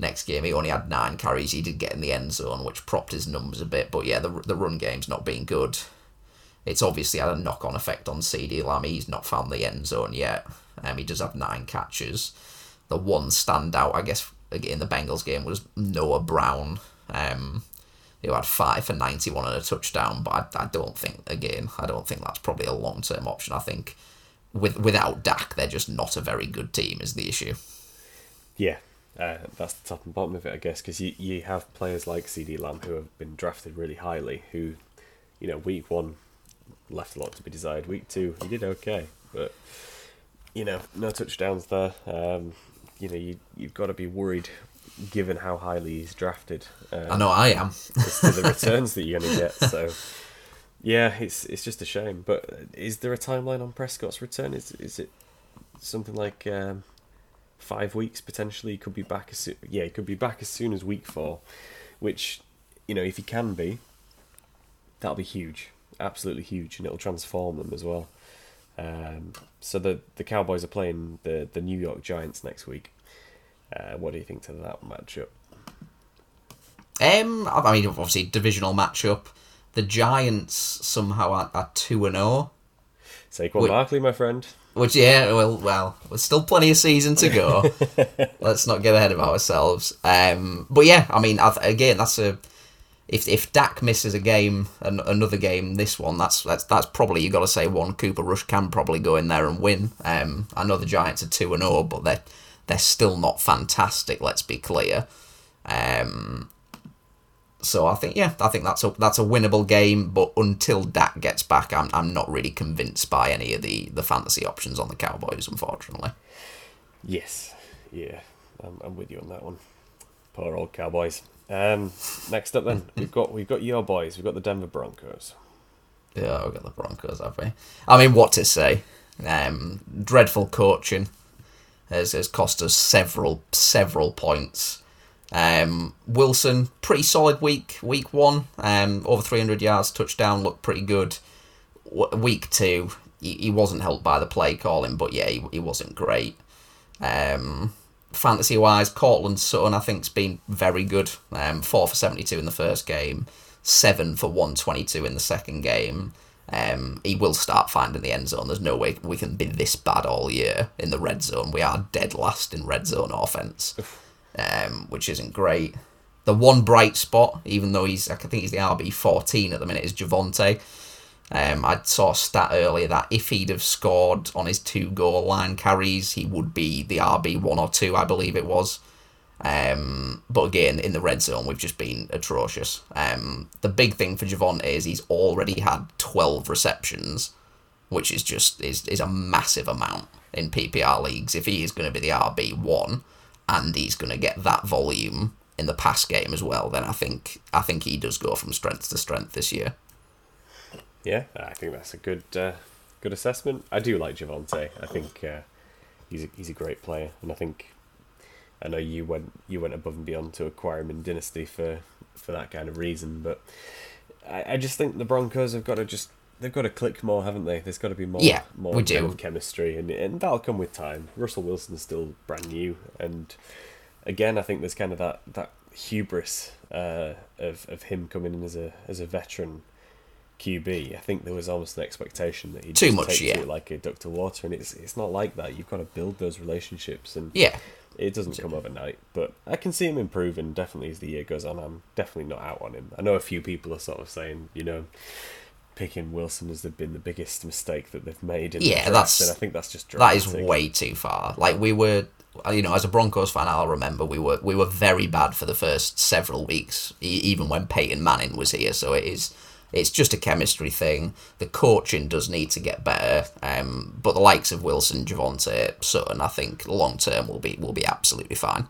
Next game, he only had 9 carries. He did get in the end zone, which propped his numbers a bit. But yeah, the run game's not been good. It's obviously had a knock-on effect on C.D. Lamb. He's not found the end zone yet. He does have 9 catches. The one standout, I guess, in the Bengals game was Noah Brown, who had 5 for 91 and a touchdown. But I don't think that's probably a long-term option. I think without Dak, they're just not a very good team is the issue. Yeah, that's the top and bottom of it, I guess, because you have players like C.D. Lamb who have been drafted really highly, who, you know, week one left a lot to be desired. Week two, he did okay, but, you know, no touchdowns there. You know, you've got to be worried, given how highly he's drafted. I know I am. As to the returns that you're going to get. So, yeah, it's just a shame. But is there a timeline on Prescott's return? Is it something like 5 weeks potentially? He could be back as soon as week 4, which, you know, if he can be, that'll be huge, absolutely huge, and it'll transform them as well. So the Cowboys are playing the New York Giants next week. What do you think to that matchup? I mean, obviously divisional matchup. The Giants somehow are 2-0. Saquon Barkley, my friend. Which, yeah, well, there's still plenty of season to go. Let's not get ahead of ourselves. But yeah, I mean, again, that's a. If Dak misses a game, another game, this one, that's probably, you got to say, one Cooper Rush can probably go in there and win. I know the Giants are 2-0, but they're still not fantastic. Let's be clear. So I think that's a winnable game. But until Dak gets back, I'm not really convinced by any of the fantasy options on the Cowboys, unfortunately. Yes, yeah, I'm with you on that one. Poor old Cowboys. Next up then, we've got your boys, we've got the Denver Broncos. Yeah, we've got the Broncos, have we? I mean, what to say? Dreadful coaching has cost us several points. Wilson, pretty solid week 1, over 300 yards, touchdown, looked pretty good. Week 2, he wasn't helped by the play calling, but yeah, he wasn't great. Fantasy-wise, Cortland Sutton, I think, has been very good. 4 for 72 in the first game, 7 for 122 in the second game. He will start finding the end zone. There's no way we can be this bad all year in the red zone. We are dead last in red zone offense, which isn't great. The one bright spot, even though I think he's the RB14 at the minute, is Javonte. I saw a stat earlier that if he'd have scored on his 2-goal line carries, he would be the RB1 or 2, I believe it was. But again, in the red zone, we've just been atrocious. The big thing for Javonte is he's already had 12 receptions, which is just is a massive amount in PPR leagues. If he is going to be the RB1 and he's going to get that volume in the pass game as well, then I think he does go from strength to strength this year. Yeah, I think that's a good assessment. I do like Javonte. I think he's a great player, and I know you went above and beyond to acquire him in Dynasty for that kind of reason. But I just think the Broncos have got to click more, haven't they? There's got to be more chemistry, and that'll come with time. Russell Wilson's still brand new, and again, I think there's kind of that hubris of him coming in as a veteran QB. I think there was almost an expectation that he'd just take it like a duck to water, and it's not like that. You've got to build those relationships, and it doesn't come overnight. But I can see him improving definitely as the year goes on. I'm definitely not out on him. I know a few people are sort of saying, picking Wilson has been the biggest mistake that they've made in the draft, and I think that's just dramatic. That is way too far. Like, we were, as a Broncos fan, I'll remember we were very bad for the first several weeks, even when Peyton Manning was here. So it's just a chemistry thing. The coaching does need to get better, but the likes of Wilson, Javonte, Sutton, I think long term will be absolutely fine.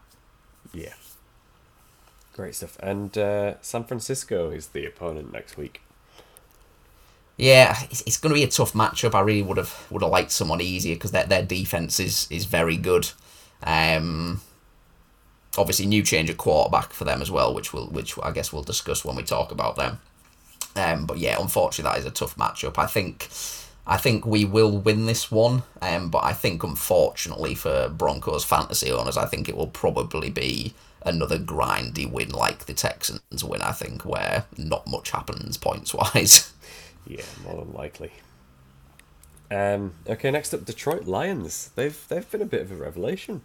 Yeah, great stuff. And San Francisco is the opponent next week. Yeah, it's going to be a tough matchup. I really would have liked someone easier because their defense is very good. Obviously, new change at quarterback for them as well, which I guess we'll discuss when we talk about them. But yeah, unfortunately, that is a tough matchup. I think we will win this one. But I think, unfortunately, for Broncos fantasy owners, I think it will probably be another grindy win like the Texans win. I think where not much happens points wise. Yeah, more than likely. Okay, next up, Detroit Lions. They've been a bit of a revelation.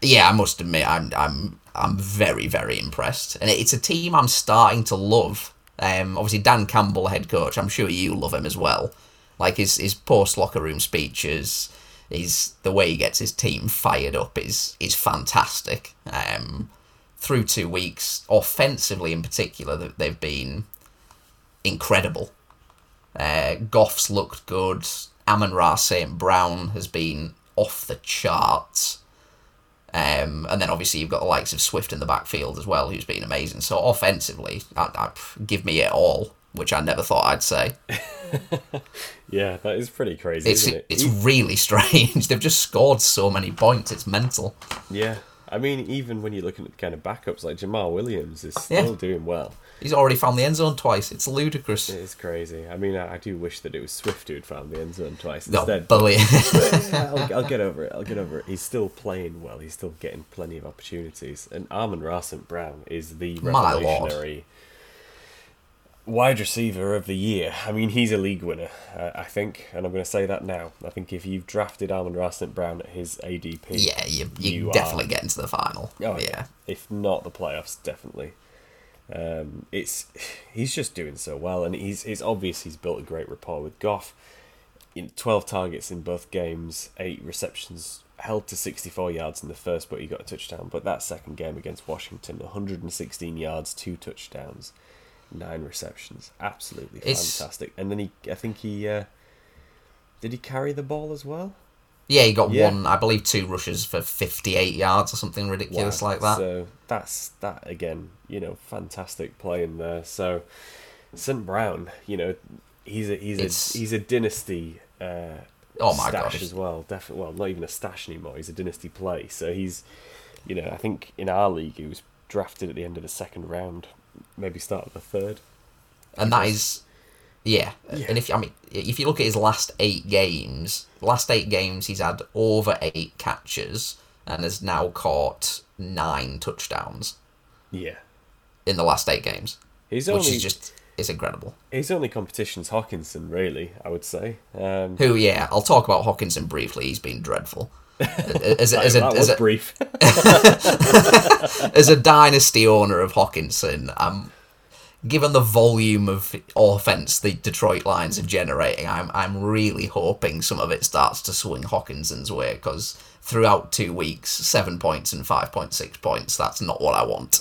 Yeah, I must admit, I'm very, very impressed, and it's a team I'm starting to love. Obviously Dan Campbell, head coach. I'm sure you love him as well. Like his post locker room speeches, is the way he gets his team fired up is fantastic. Through 2 weeks, offensively in particular, they've been incredible. Goff's looked good. Amon-Ra St. Brown has been off the charts. And then obviously you've got the likes of Swift in the backfield as well, who's been amazing. So offensively, give me it all, which I never thought I'd say. Yeah, that is pretty crazy, isn't it? It's really strange. They've just scored so many points. It's mental. Yeah. I mean, even when you're looking at kind of backups, like Jamal Williams is still doing well. He's already found the end zone twice. It's ludicrous. It is crazy. I mean, I do wish that it was Swift who'd found the end zone twice instead. I'll get over it. He's still playing well. He's still getting plenty of opportunities. And Amon-Ra St. Brown is the revolutionary wide receiver of the year. I mean, he's a league winner, I think, and I'm going to say that now. I think if you've drafted Amon-Ra St. Brown at his ADP, yeah, you definitely get into the final. Oh, yeah, if not the playoffs, definitely. He's just doing so well, and it's obvious he's built a great rapport with Goff. 12 targets in both games, 8 receptions, held to 64 yards in the first, but he got a touchdown. But that second game against Washington, 116 yards, 2 touchdowns. 9 receptions, absolutely fantastic. And then did he carry the ball as well? Yeah, he got one, I believe 2 rushes for 58 yards or something ridiculous like that. So that again, fantastic play in there. So St. Brown, he's a dynasty. Stash as well, definitely. Well, not even a stash anymore. He's a dynasty play. So he's, I think in our league he was drafted at the end of the second round. Maybe start with the third. And that is... Yeah. And if you look at his last eight games, he's had over 8 catches and has now caught 9 touchdowns. Yeah. In the last 8 games. It's incredible. His only competition's Hockenson, really, I would say. I'll talk about Hockenson briefly. He's been dreadful. As as a dynasty owner of Hockenson, given the volume of offense the Detroit Lions are generating, I'm really hoping some of it starts to swing Hawkinson's way, because throughout 2 weeks, 7 points and 5.6 points, that's not what I want.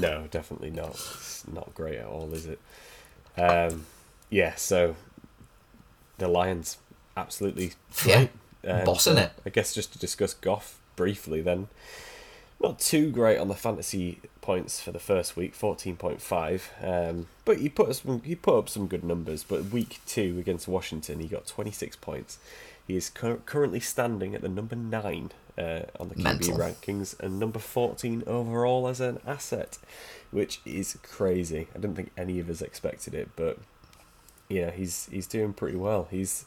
No, definitely not. It's not great at all, is it? Yeah, so the Lions absolutely great. Yeah, bossing it. I guess just to discuss Goff briefly then. Not too great on the fantasy points for the first week, 14.5. But he put up some good numbers. But week 2 against Washington, he got 26 points. He is currently standing at the number 9 on the QB rankings and number 14 overall as an asset, which is crazy. I don't think any of us expected it, but yeah, he's doing pretty well. He's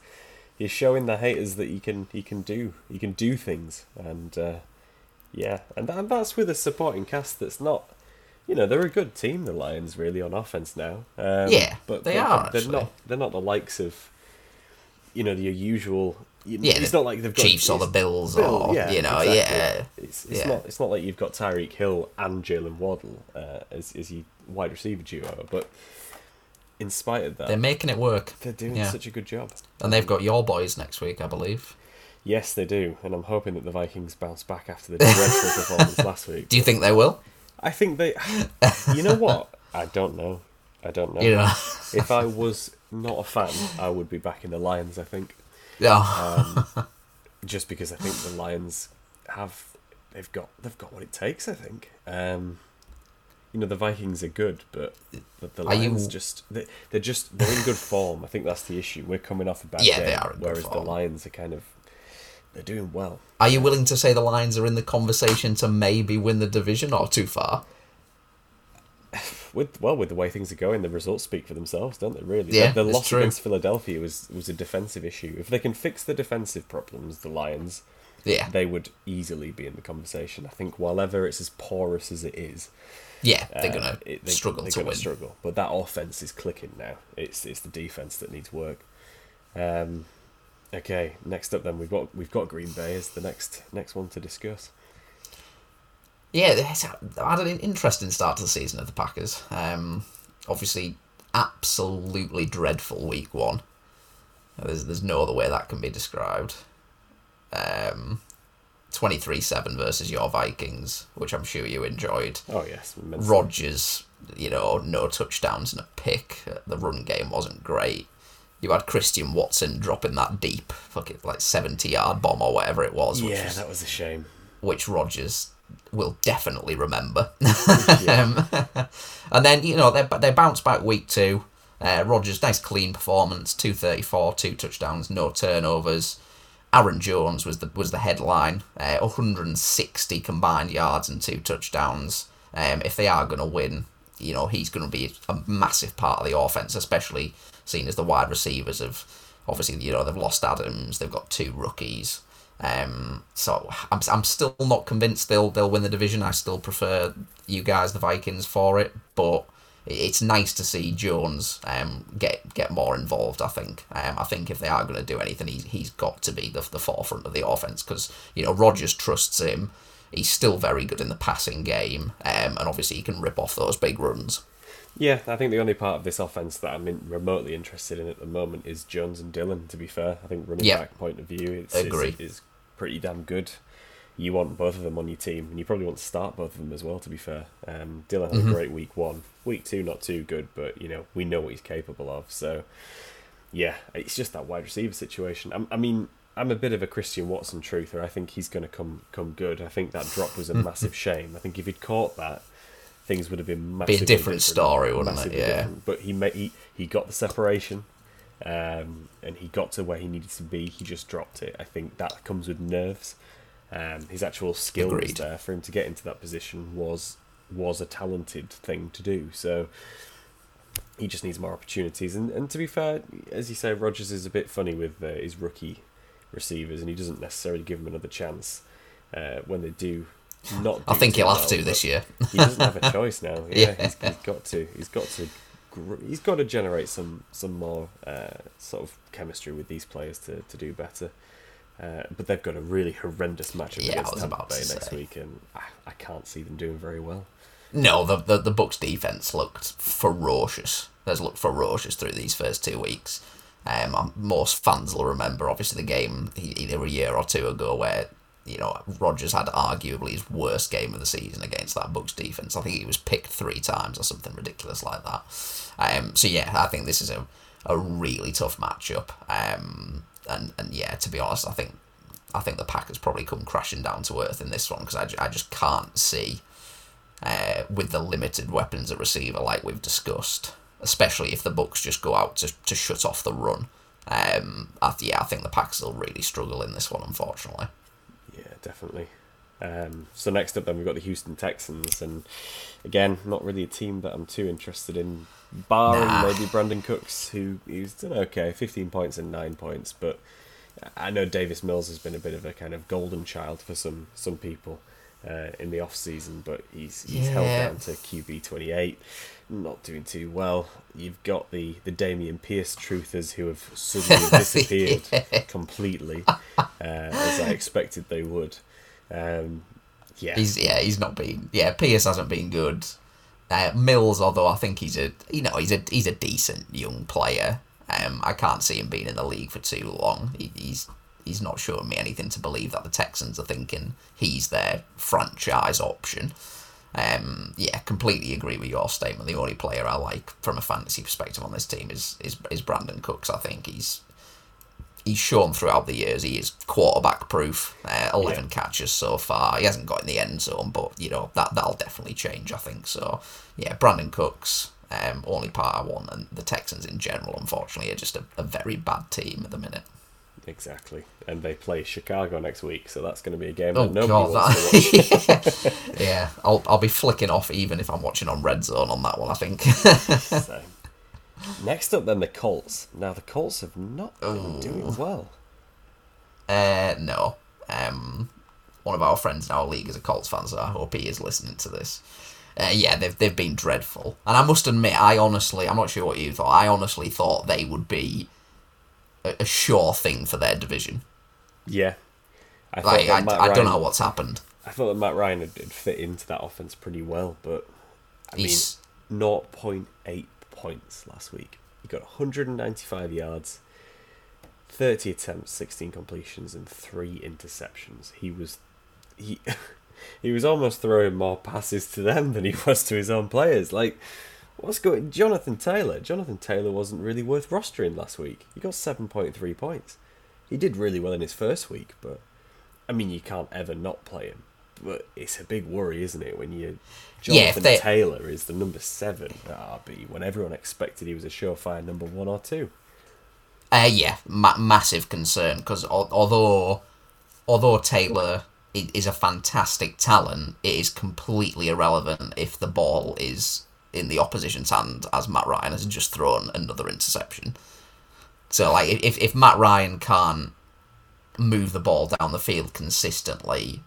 showing the haters that he can do things and. Yeah, and that's with a supporting cast that's not, they're a good team, the Lions, really, on offense now. They're not the likes of, your usual. It's not like they've got Chiefs or the Bills or exactly. It's not like you've got Tyreek Hill and Jalen Waddle as your wide receiver duo, but in spite of that, they're making it work. They're doing such a good job, and they've got your boys next week, I believe. Yes, they do, and I'm hoping that the Vikings bounce back after the dreadful performance last week. Do you think they will? I think they... You know what? I don't know. If I was not a fan, I would be backing the Lions, I think. Just because I think the Lions they've got what it takes, I think. The Vikings are good, but the Lions they're in good form. I think that's the issue. We're coming off a bad game, they are in whereas good form. The Lions are kind of... They're doing well. Are you willing to say the Lions are in the conversation to maybe win the division, or too far? With the way things are going, the results speak for themselves, don't they, really? Yeah, the loss against Philadelphia was a defensive issue. If they can fix the defensive problems, the Lions, they would easily be in the conversation. I think whatever it's as porous as it is, they're going to struggle to win. But that offense is clicking now. It's the defense that needs work. Okay, next up then we've got Green Bay as the next one to discuss. Yeah, they had an interesting start to the season of the Packers. Obviously, absolutely dreadful week 1. There's no other way that can be described. 23-7 versus your Vikings, which I'm sure you enjoyed. Oh yes, immensely. Rodgers, no touchdowns and a pick. The run game wasn't great. You had Christian Watson dropping that deep, 70-yard bomb or whatever it was. That was a shame. Which Rodgers will definitely remember. And then, they bounced back week 2. Rodgers, nice clean performance, 234, 2 touchdowns, no turnovers. Aaron Jones was the headline, 160 combined yards and 2 touchdowns. If they are going to win, he's going to be a massive part of the offense, especially... seen as the wide receivers have, obviously, they've lost Adams. They've got 2 rookies. So I'm still not convinced they'll win the division. I still prefer you guys, the Vikings, for it. But it's nice to see Jones get more involved, I think. I think if they are going to do anything, he's got to be the forefront of the offense because, Rodgers trusts him. He's still very good in the passing game. And obviously he can rip off those big runs. Yeah, I think the only part of this offense that I'm remotely interested in at the moment is Jones and Dillon, to be fair. I think running back point of view, it's pretty damn good. You want both of them on your team, and you probably want to start both of them as well, to be fair. Dillon had a great week 1. Week 2, not too good, but, we know what he's capable of. So, yeah, it's just that wide receiver situation. I'm a bit of a Christian Watson truther. I think he's going to come good. I think that drop was a massive shame. I think if he'd caught that, things would have been massively different. Be a different story, wouldn't it? Yeah. Different. But he got the separation, and he got to where he needed to be. He just dropped it. I think that comes with nerves. His actual skill was there for him to get into that position was a talented thing to do. So he just needs more opportunities. And to be fair, as you say, Rodgers is a bit funny with his rookie receivers, and he doesn't necessarily give them another chance when they do. I think he'll have to this year. He doesn't have a choice now. Yeah, he's got to. He's got to generate some more sort of chemistry with these players to do better. But they've got a really horrendous matchup against Tampa Bay next week, and I can't see them doing very well. No, the Bucs defense looked ferocious. They've looked ferocious through these first 2 weeks. Most fans will remember, obviously, the game either a year or two ago where, you know, Rodgers had arguably his worst game of the season against that Bucs defense. I think he was picked 3 times or something ridiculous like that. So yeah, I think this is a really tough matchup. And yeah, to be honest, I think the Packers probably come crashing down to earth in this one, because I just can't see, with the limited weapons at receiver like we've discussed, especially if the Bucs just go out to shut off the run. I think the Packers will really struggle in this one, unfortunately. Yeah, definitely. So next up then we've got the Houston Texans, and again, not really a team that I'm too interested in, barring maybe Brandon Cooks, who's done okay, 15 points and 9 points, but I know Davis Mills has been a bit of a kind of golden child for some people in the off-season, but he's held down to QB 28, not doing too well. You've got the Damian Pierce truthers who have suddenly disappeared completely, as I expected they would. He's not been. Yeah, Pierce hasn't been good. Mills, although I think he's a decent young player. I can't see him being in the league for too long. He's not showing me anything to believe that the Texans are thinking he's their franchise option. Completely agree with your statement. The only player I like from a fantasy perspective on this team is Brandon Cooks. I think he's shown throughout the years he is quarterback proof. 11 catches so far. He hasn't got in the end zone, but you know that'll definitely change, I think. So yeah, Brandon Cooks, only part I want, and the Texans in general, unfortunately, are just a very bad team at the minute. Exactly, and they play Chicago next week, so that's going to be a game that nobody wants to watch. Yeah, I'll be flicking off even if I'm watching on Red Zone on that one, I think. So. Next up then, the Colts. Now, the Colts have not been doing well. No. One of our friends in our league is a Colts fan, so I hope he is listening to this. They've been dreadful. And I must admit, I'm not sure what you thought, I honestly thought they would be a sure thing for their division. Yeah. I don't know what's happened. I thought that Matt Ryan would fit into that offense pretty well, but I mean, 0.8 points last week. He got 195 yards, 30 attempts, 16 completions, and 3 interceptions. He was almost throwing more passes to them than he was to his own players. Like, what's going? Jonathan Taylor wasn't really worth rostering last week. He got 7.3 points. He did really well in his first week, but I mean, you can't ever not play him. But it's a big worry, isn't it, when you Jonathan Taylor is the number 7 RB when everyone expected he was a surefire number 1 or 2. Massive concern, because although Taylor is a fantastic talent, it is completely irrelevant if the ball is in the opposition's hand, as Matt Ryan has just thrown another interception. So like, if Matt Ryan can't move the ball down the field consistently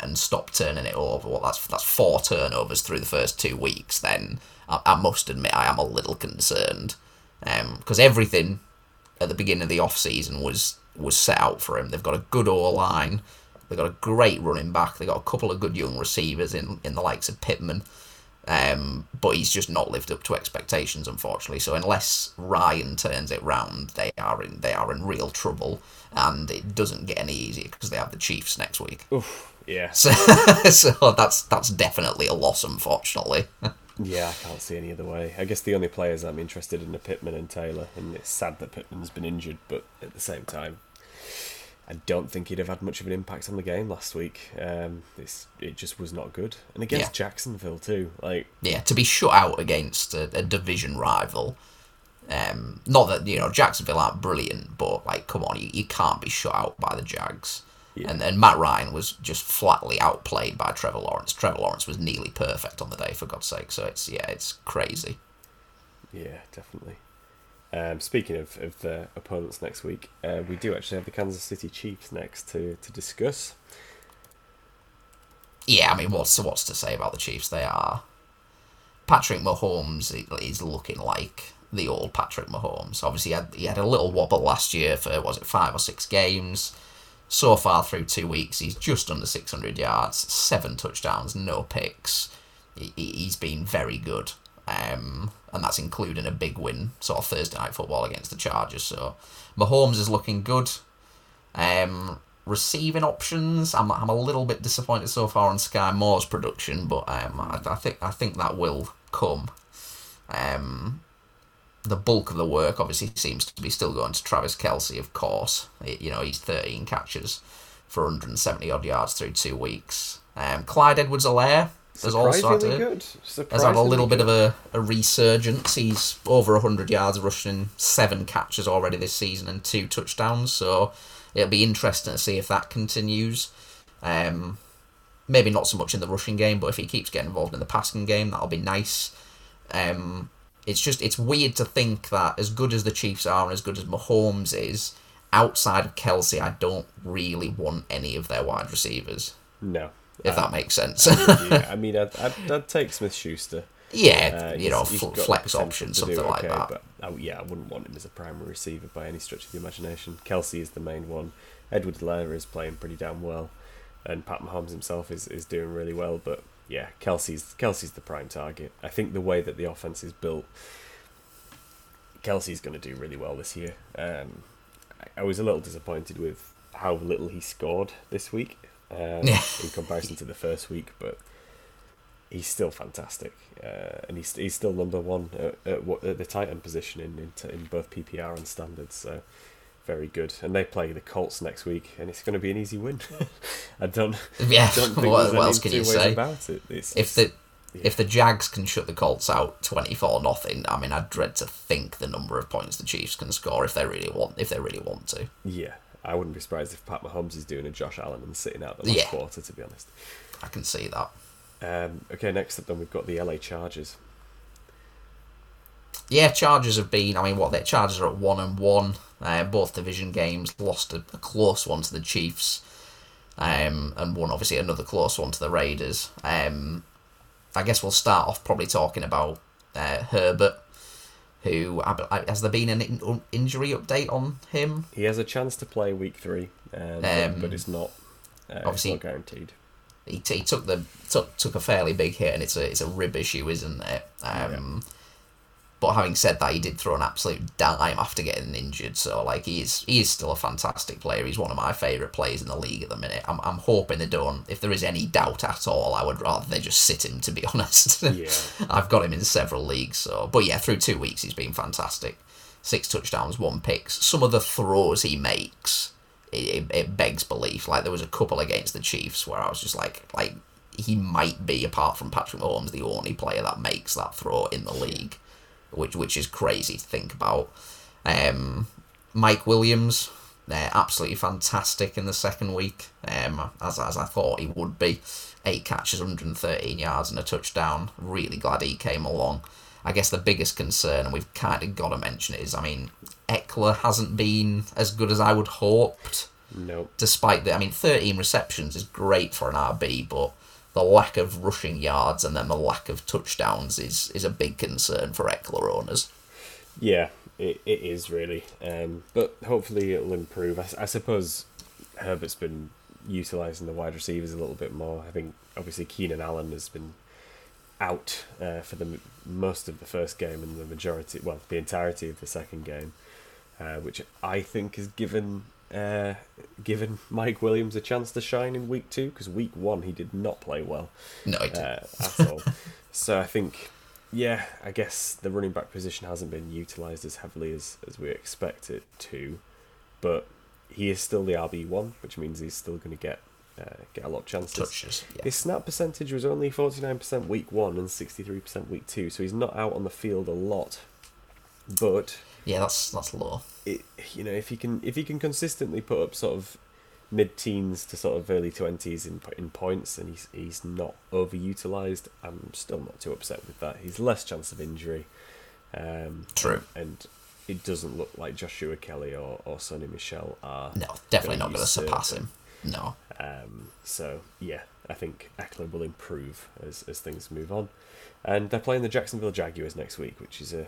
and stop turning it over, well, that's 4 turnovers through the first 2 weeks, then I must admit I am a little concerned, because everything at the beginning of the off-season was set out for him. They've got a good O-line, they've got a great running back, they've got a couple of good young receivers in the likes of Pittman, but he's just not lived up to expectations, unfortunately. So unless Ryan turns it round, they are in real trouble, and it doesn't get any easier because they have the Chiefs next week. Oof, yeah. So that's definitely a loss, unfortunately. Yeah, I can't see any other way. I guess the only players I'm interested in are Pittman and Taylor, and it's sad that Pittman's been injured, but at the same time, I don't think he'd have had much of an impact on the game last week. It just was not good. And against Jacksonville too. To be shut out against a division rival. Not that, you know, Jacksonville aren't brilliant, but like, come on, you can't be shut out by the Jags. Yeah. And Matt Ryan was just flatly outplayed by Trevor Lawrence. Trevor Lawrence was nearly perfect on the day, for God's sake. So it's crazy. Yeah, definitely. Speaking of the opponents next week, we do actually have the Kansas City Chiefs next to discuss. Yeah, I mean, what's to say about the Chiefs? They are... Patrick Mahomes is looking like the old Patrick Mahomes. Obviously, he had a little wobble last year for, 5 or 6 games. So far through 2 weeks, he's just under 600 yards, 7 touchdowns, no picks. He's been very good. And that's including a big win, sort of Thursday night football against the Chargers. So Mahomes is looking good. Receiving options, I'm a little bit disappointed so far on Sky Moore's production, but I think that will come. The bulk of the work obviously seems to be still going to Travis Kelce, of course. He's 13 catches for 170 odd yards through 2 weeks. Clyde Edwards-Helaire has also had a little bit of a resurgence. He's over 100 yards rushing, 7 catches already this season and 2 touchdowns. So it'll be interesting to see if that continues. Maybe not so much in the rushing game, but if he keeps getting involved in the passing game, that'll be nice. It's weird to think that as good as the Chiefs are and as good as Mahomes is, outside of Kelce, I don't really want any of their wide receivers. No. If that makes sense. I'd take Smith-Schuster. Yeah, flex option, something like that. But, I wouldn't want him as a primary receiver by any stretch of the imagination. Kelce is the main one. Edwards-Helaire is playing pretty damn well. And Pat Mahomes himself is doing really well, but... yeah, Kelce's the prime target. I think the way that the offense is built, Kelce's going to do really well this year. I was a little disappointed with how little he scored this week in comparison to the first week, but he's still fantastic, and he's still number one at the tight end position in both PPR and standards. So. Very good, and they play the Colts next week, and it's going to be an easy win. I don't think what else can you say about it? If the Jags can shut the Colts out 24-0, I dread to think the number of points the Chiefs can score if they really want to. Yeah, I wouldn't be surprised if Pat Mahomes is doing a Josh Allen and sitting out the last quarter. To be honest, I can see that. Okay, next up then we've got the LA Chargers. Yeah, Chargers have been. Chargers are at 1-1. Both division games, lost a close one to the Chiefs, and won obviously another close one to the Raiders. I guess we'll start off probably talking about Herbert, who has there been an injury update on him? He has a chance to play week 3, but it's not obviously it's not guaranteed. He took a fairly big hit, and it's a rib issue, isn't it? Yeah. But having said that, he did throw an absolute dime after getting injured. So, he is still a fantastic player. He's one of my favourite players in the league at the minute. I'm hoping they don't. If there is any doubt at all, I would rather they just sit him, to be honest. Yeah. I've got him in several leagues. So, but yeah, through 2 weeks, he's been fantastic. 6 touchdowns, 1 pick. Some of the throws he makes, it begs belief. There was a couple against the Chiefs where I was just like he might be, apart from Patrick Mahomes, the only player that makes that throw in the league. Which is crazy to think about. Mike Williams, absolutely fantastic in the second week, as I thought he would be. 8 catches, 113 yards and a touchdown. Really glad he came along. I guess the biggest concern, and we've kind of got to mention it, is, Eckler hasn't been as good as I would hoped. Nope. Despite that, 13 receptions is great for an RB, but the lack of rushing yards and then the lack of touchdowns is a big concern for Eckler owners. Yeah, it is really. But hopefully it'll improve. I suppose Herbert's been utilising the wide receivers a little bit more. I think, obviously, Keenan Allen has been out for the most of the first game and the majority, the entirety of the second game, which I think has given Mike Williams a chance to shine in week 2, because week 1 he did not play well. No, he didn't. At all. So I think, I guess the running back position hasn't been utilised as heavily as we expect it to, but he is still the RB1, which means he's still going to get a lot of chances. Touches, yeah. His snap percentage was only 49% week 1 and 63% week 2, so he's not out on the field a lot. But yeah, that's low. If he can consistently put up sort of mid-teens to sort of early 20s in points, and he's not overutilised, I'm still not too upset with that. He's less chance of injury. True. And it doesn't look like Joshua Kelly or Sonny Michel are. No, definitely not going to surpass him. No. I think Eckler will improve as things move on, and they're playing the Jacksonville Jaguars next week, which is a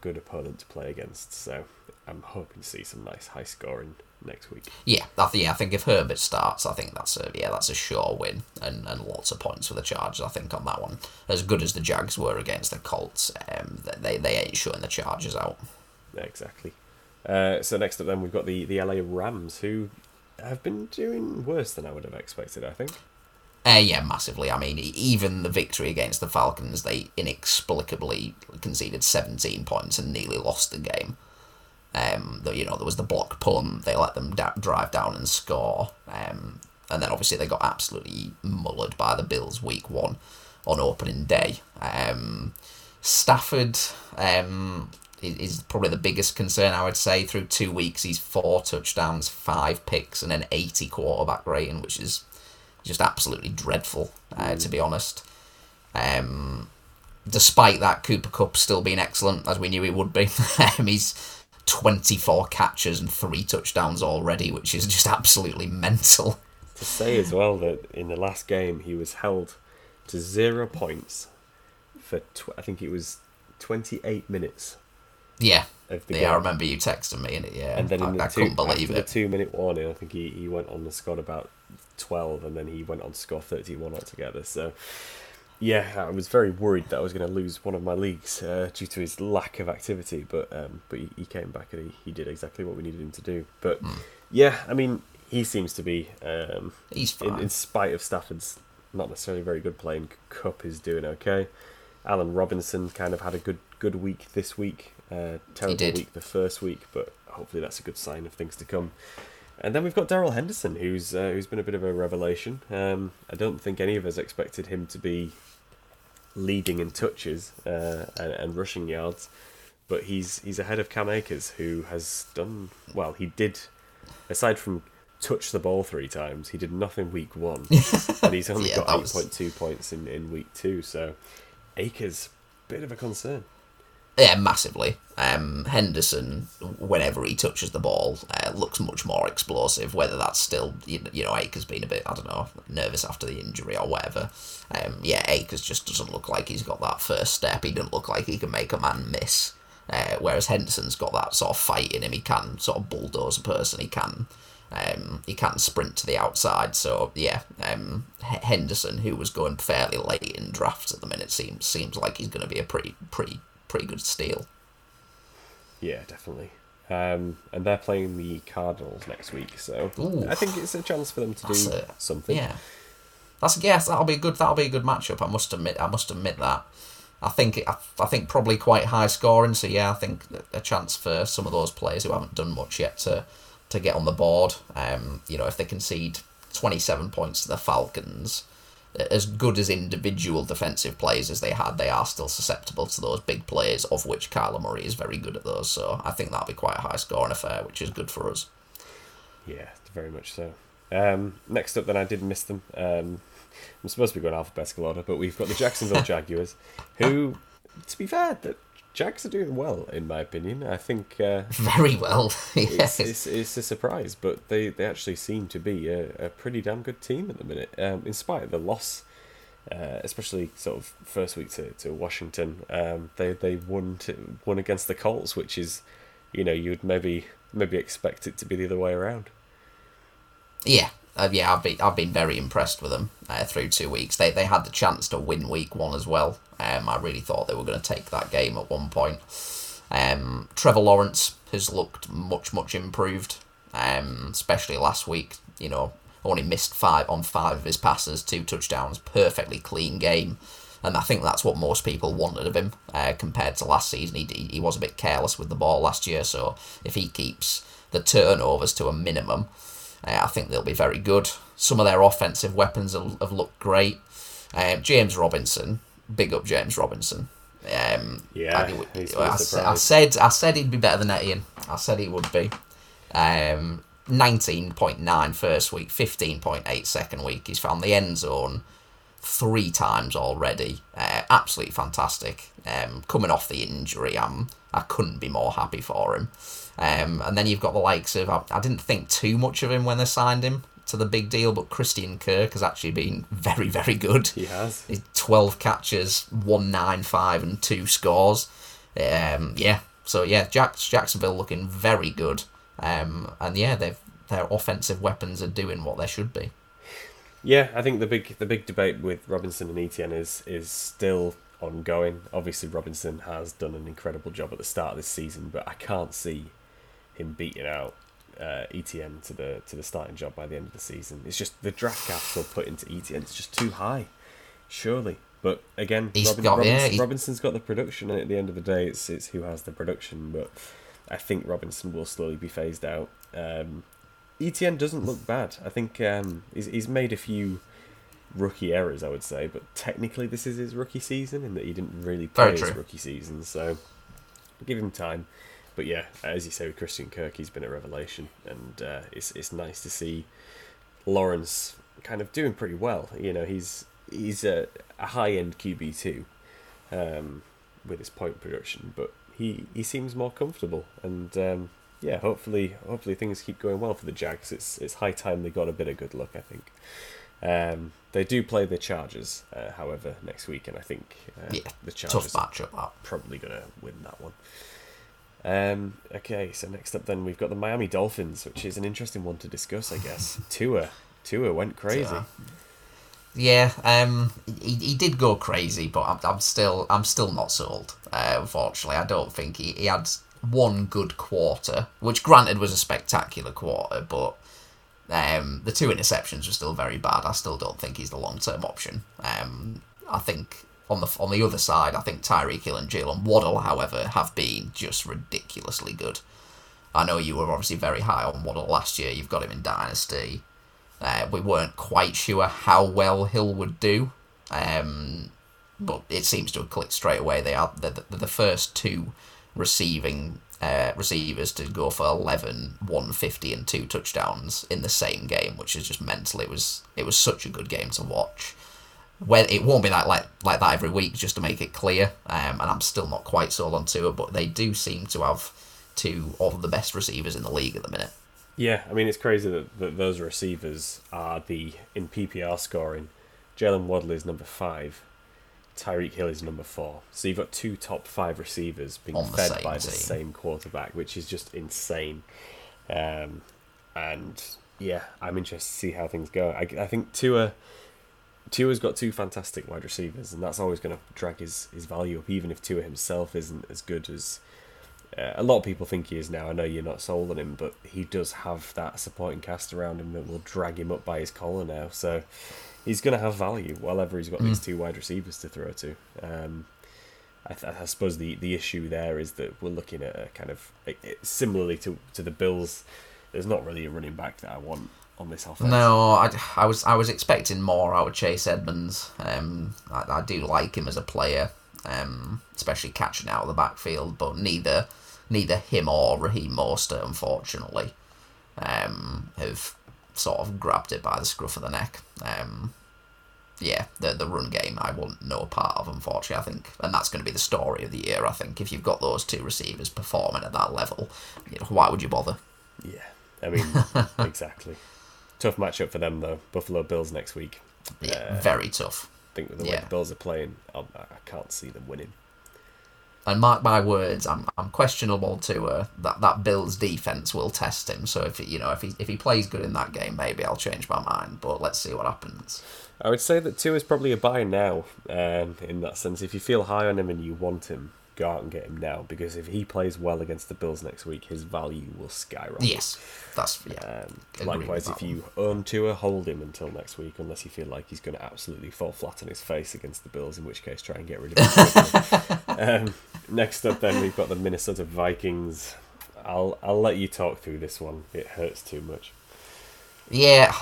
good opponent to play against. So I'm hoping to see some nice high scoring next week. Yeah, I think if Herbert starts, I think that's a sure win and lots of points for the Chargers. I think on that one, as good as the Jags were against the Colts, they ain't shutting the Chargers out. Exactly. So next up, then we've got the LA Rams, who have been doing worse than I would have expected, I think. Yeah, massively. I mean, even the victory against the Falcons, they inexplicably conceded 17 points and nearly lost the game. There was the blocked punt, they let them drive down and score. And then obviously they got absolutely mullered by the Bills week one on opening day. Stafford is probably the biggest concern, I would say. Through 2 weeks, he's 4 touchdowns, 5 picks, and an 80 quarterback rating, which is just absolutely dreadful, to be honest. Despite that, Cooper Kupp still being excellent, as we knew he would be. He's 24 catches and 3 touchdowns already, which is just absolutely mental. To say as well that in the last game, he was held to 0 points for, I think it was 28 minutes. Yeah, I remember you texting me, and I couldn't believe it. The 2 minute warning, I think he went on to score about 12, and then he went on to score 31 altogether. So, yeah, I was very worried that I was going to lose one of my leagues due to his lack of activity, but he came back and he did exactly what we needed him to do. But yeah, I mean, he seems to be he's fine. In spite of Stafford's not necessarily very good playing, Kupp is doing okay. Allen Robinson kind of had a good week this week. Terrible week the first week, but hopefully that's a good sign of things to come. And then we've got Darrell Henderson, who's been a bit of a revelation. I don't think any of us expected him to be leading in touches and rushing yards, but he's ahead of Cam Akers, who has done well. He did, aside from touch the ball 3 times, he did nothing week 1, and he's only got 8.2 points in week 2. So Akers, bit of a concern. Yeah, massively. Henderson, whenever he touches the ball, looks much more explosive, whether that's still, Akers being a bit, I don't know, nervous after the injury or whatever. Akers just doesn't look like he's got that first step. He doesn't look like he can make a man miss, whereas Henderson's got that sort of fight in him. He can sort of bulldoze a person. He can sprint to the outside. So, yeah, Henderson, who was going fairly late in drafts at the minute, seems like he's going to be a pretty good steal. Yeah, definitely. And they're playing the Cardinals next week, so I think it's a chance for them to do something. Yeah, that's a guess. That'll be a good matchup. I must admit that. I think probably quite high scoring. So yeah, I think a chance for some of those players who haven't done much yet to get on the board. If they concede 27 points to the Falcons, as good as individual defensive players as they had, they are still susceptible to those big plays, of which Kyler Murray is very good at those. So I think that'll be quite a high-scoring affair, which is good for us. Yeah, very much so. Next up, then, I did miss them. I'm supposed to be going alphabetical order, but we've got the Jacksonville Jaguars, who, to be fair, the Jags are doing well, in my opinion. I think... very well, yes. It's a surprise, but they actually seem to be a pretty damn good team at the minute, in spite of the loss, especially sort of first week to Washington. They won against the Colts, which is, you'd maybe expect it to be the other way around. Yeah. I've been very impressed with them through 2 weeks. They had the chance to win week 1 as well. I really thought they were going to take that game at one point. Trevor Lawrence has looked much improved, especially last week. Only missed 5 on 5 of his passes, 2 touchdowns, perfectly clean game. And I think that's what most people wanted of him compared to last season. He was a bit careless with the ball last year, so if he keeps the turnovers to a minimum, I think they'll be very good. Some of their offensive weapons have looked great. James Robinson, big up James Robinson. I said he'd be better than Etienne. I said he would be. 19.9 first week, 15.8 second week. He's found the end zone 3 times already. Absolutely fantastic. Coming off the injury, I couldn't be more happy for him. And then you've got the likes of, I didn't think too much of him when they signed him to the big deal, but Christian Kirk has actually been very, very good. He has. He's 12 catches, 195 and 2 scores. Jacksonville looking very good. And yeah, they've their offensive weapons are doing what they should be. Yeah, I think the big debate with Robinson and Etienne is still ongoing. Obviously, Robinson has done an incredible job at the start of this season, but I can't see him beating out Etienne to the starting job by the end of the season. It's just the draft capital put into Etienne is just too high, surely. But again, Robinson's got the production, and at the end of the day, it's who has the production. But I think Robinson will slowly be phased out. Etienne doesn't look bad. I think he's made a few rookie errors, I would say, but technically this is his rookie season in that he didn't really play his rookie season, so give him time. But yeah, as you say with Christian Kirk, he's been a revelation, and it's nice to see Lawrence kind of doing pretty well. You know, he's a high-end QB2 with his point production, but he seems more comfortable, and yeah, hopefully things keep going well for the Jags. It's high time they got a bit of good luck, I think. They do play the Chargers, however, next week, and I think the Chargers are probably going to win that one. Okay, so next up then we've got the Miami Dolphins, which is an interesting one to discuss, I guess. Tua went crazy. Yeah, he did go crazy, but I'm still not sold. Unfortunately, I don't think he had one good quarter, which granted was a spectacular quarter, but the two interceptions were still very bad. I still don't think he's the long-term option. I think on the other side, I think Tyreek Hill and Jalen Waddle, however, have been just ridiculously good. I know you were obviously very high on Waddle last year. You've got him in Dynasty. We weren't quite sure how well Hill would do, but it seems to have clicked straight away. They are the first two receivers to go for 11, 150 and two touchdowns in the same game, which is just mental. It was such a good game to watch. When it won't be like that every week, just to make it clear, and I'm still not quite sold on Tua, but they do seem to have two of the best receivers in the league at the minute. Yeah, I mean, it's crazy that those receivers are in PPR scoring, Jalen Waddle is number 5, Tyreek Hill is number 4. So you've got two top 5 receivers being fed by the same quarterback, which is just insane. And yeah, I'm interested to see how things go. I think Tua's got two fantastic wide receivers, and that's always going to drag his value up, even if Tua himself isn't as good as a lot of people think he is now. I know you're not sold on him, but he does have that supporting cast around him that will drag him up by his collar now. So he's going to have value, whatever he's got these two wide receivers to throw to. I suppose the issue there is that we're looking at a kind of similarly to the Bills. There's not really a running back that I want on this offense. No, I was expecting more out of Chase Edmonds. I do like him as a player. Especially catching out of the backfield, but neither him or Raheem Mostert, unfortunately, have sort of grabbed it by the scruff of the neck. Yeah, the run game I want no part of, unfortunately, I think. And that's going to be the story of the year, I think. If you've got those two receivers performing at that level, why would you bother? Yeah, I mean, exactly. Tough matchup for them, though. Buffalo Bills next week. Yeah, very tough. I think with the way the Bills are playing, I can't see them winning. And mark my words, I'm questionable to that Bills defense will test him. So if he plays good in that game, maybe I'll change my mind. But let's see what happens. I would say that Tua is probably a buy now. In that sense, if you feel high on him and you want him, go out and get him now, because if he plays well against the Bills next week, his value will skyrocket. Yes, that's likewise, if you own Tua, hold him until next week, unless you feel like he's going to absolutely fall flat on his face against the Bills, in which case try and get rid of him. Next up, then we've got the Minnesota Vikings. I'll let you talk through this one. It hurts too much. Yeah,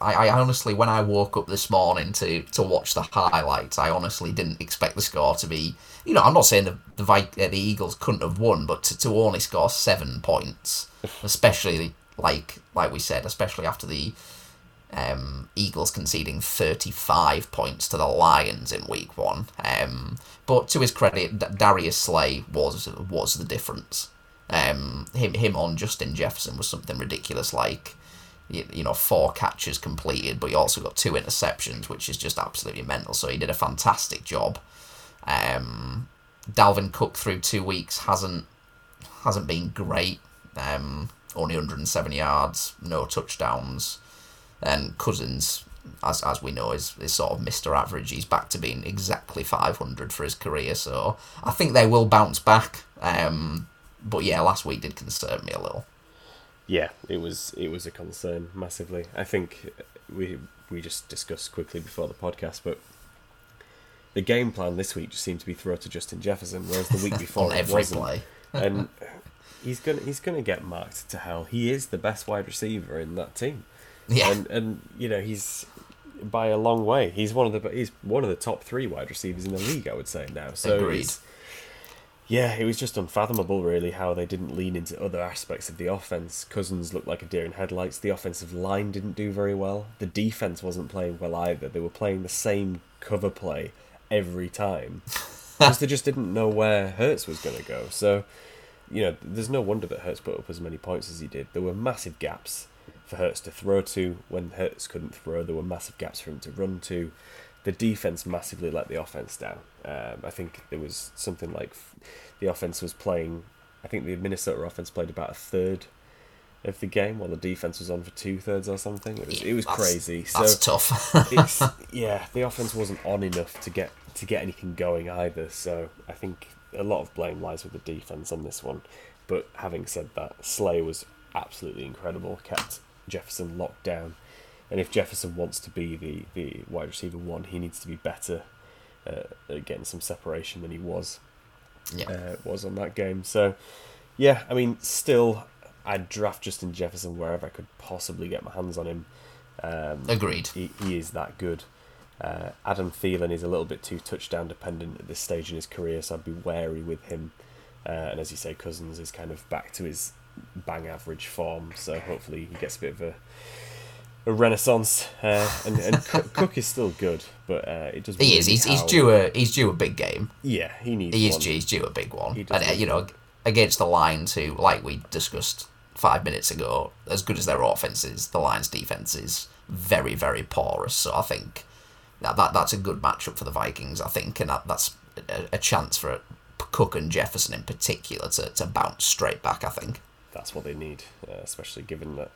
I honestly, when I woke up this morning to watch the highlights, I honestly didn't expect the score to be... You know, I'm not saying the Eagles couldn't have won, but to only score 7 points, especially, like we said, especially after the Eagles conceding 35 points to the Lions in week one. But to his credit, Darius Slay was the difference. Him on Justin Jefferson was something ridiculous, like... You know, 4 catches completed, but he also got 2 interceptions, which is just absolutely mental. So he did a fantastic job. Dalvin Cook through 2 weeks hasn't been great. Only 107 yards, no touchdowns. And Cousins, as we know, is sort of Mr. Average. He's back to being exactly 500 for his career, so I think they will bounce back. But yeah, last week did concern me a little. Yeah, it was a concern massively. I think we just discussed quickly before the podcast, but the game plan this week just seemed to be throw to Justin Jefferson, whereas the week before it wasn't. Play. And he's gonna get marked to hell. He is the best wide receiver in that team. Yeah. And you know, he's by a long way. He's one of the top three wide receivers in the league, I would say now. So agreed. Yeah, it was just unfathomable really how they didn't lean into other aspects of the offense. Cousins looked like a deer in headlights. The offensive line didn't do very well. The defense wasn't playing well either. They were playing the same cover play every time. Because they just didn't know where Hurts was going to go. So, you know, there's no wonder that Hurts put up as many points as he did. There were massive gaps for Hurts to throw to. When Hurts couldn't throw, there were massive gaps for him to run to. The defense massively let the offense down. I think there was something like the offense was playing. I think the Minnesota offense played about a third of the game while the defense was on for two thirds or something. It was crazy. That's so tough. The offense wasn't on enough to get anything going either. So I think a lot of blame lies with the defense on this one. But having said that, Slay was absolutely incredible. Kept Jefferson locked down. And if Jefferson wants to be the wide receiver one, he needs to be better at getting some separation than he was on that game. So, yeah, I mean, still, I'd draft Justin Jefferson wherever I could possibly get my hands on him. Agreed. He is that good. Adam Thielen is a little bit too touchdown dependent at this stage in his career, so I'd be wary with him. And as you say, Cousins is kind of back to his bang average form, so hopefully he gets a bit of a renaissance, and Cook is still good, but it doesn't. He is. He's due a big game. Yeah, he needs. He's due a big one, and you know, against the Lions, who, like we discussed 5 minutes ago, as good as their offense is, the Lions' defense is very, very porous. So I think that's a good matchup for the Vikings. I think, and that's a chance for Cook and Jefferson in particular to bounce straight back. I think that's what they need, especially given that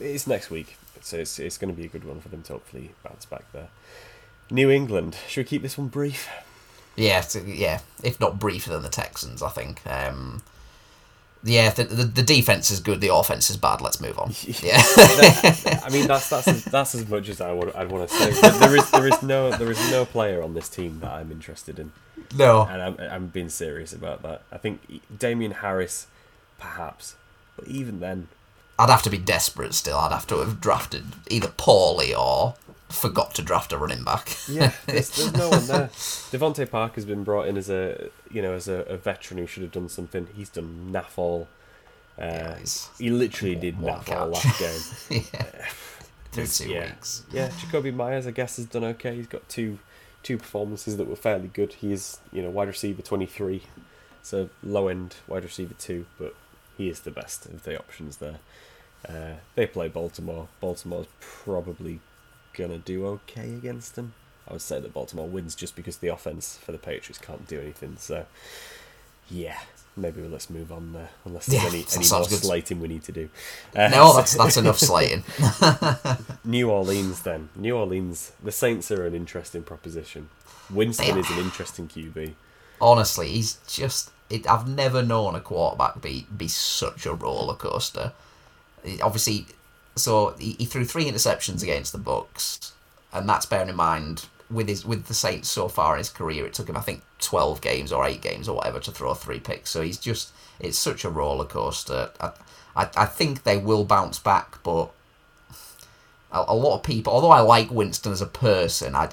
it's next week. So it's going to be a good one for them to hopefully bounce back there. New England. Should we keep this one brief? Yeah. If not briefer than the Texans, I think. The defense is good. The offense is bad. Let's move on. Yeah. I mean, that's as much as I'd want to say. But there is no player on this team that I'm interested in. No. And I'm being serious about that. I think Damian Harris, perhaps, but even then. I'd have to be desperate still. I'd have to have drafted either poorly or forgot to draft a running back. Yeah, there's no one there. Devontae Parker has been brought in as a veteran who should have done something. He's done naff all. He literally did naff all last game. Yeah. Through 2 weeks. Yeah, Jacoby Myers, I guess, has done okay. He's got two performances that were fairly good. He is, wide receiver 23, so low end wide receiver 2, but he is the best of the options there. They play Baltimore. Baltimore's probably going to do okay against them. I would say that Baltimore wins just because the offense for the Patriots can't do anything. So, yeah, maybe let's move on there. Unless there's any more slating we need to do. No, that's enough slating. New Orleans then. New Orleans, the Saints are an interesting proposition. Winston is an interesting QB. Honestly, he's just... I've never known a quarterback be such a roller coaster. Obviously, so he threw 3 interceptions against the Bucs, and that's bearing in mind with the Saints so far in his career, it took him I think 12 games or 8 games or whatever to throw 3 picks. So it's such a roller coaster. I think they will bounce back, but a lot of people. Although I like Winston as a person, I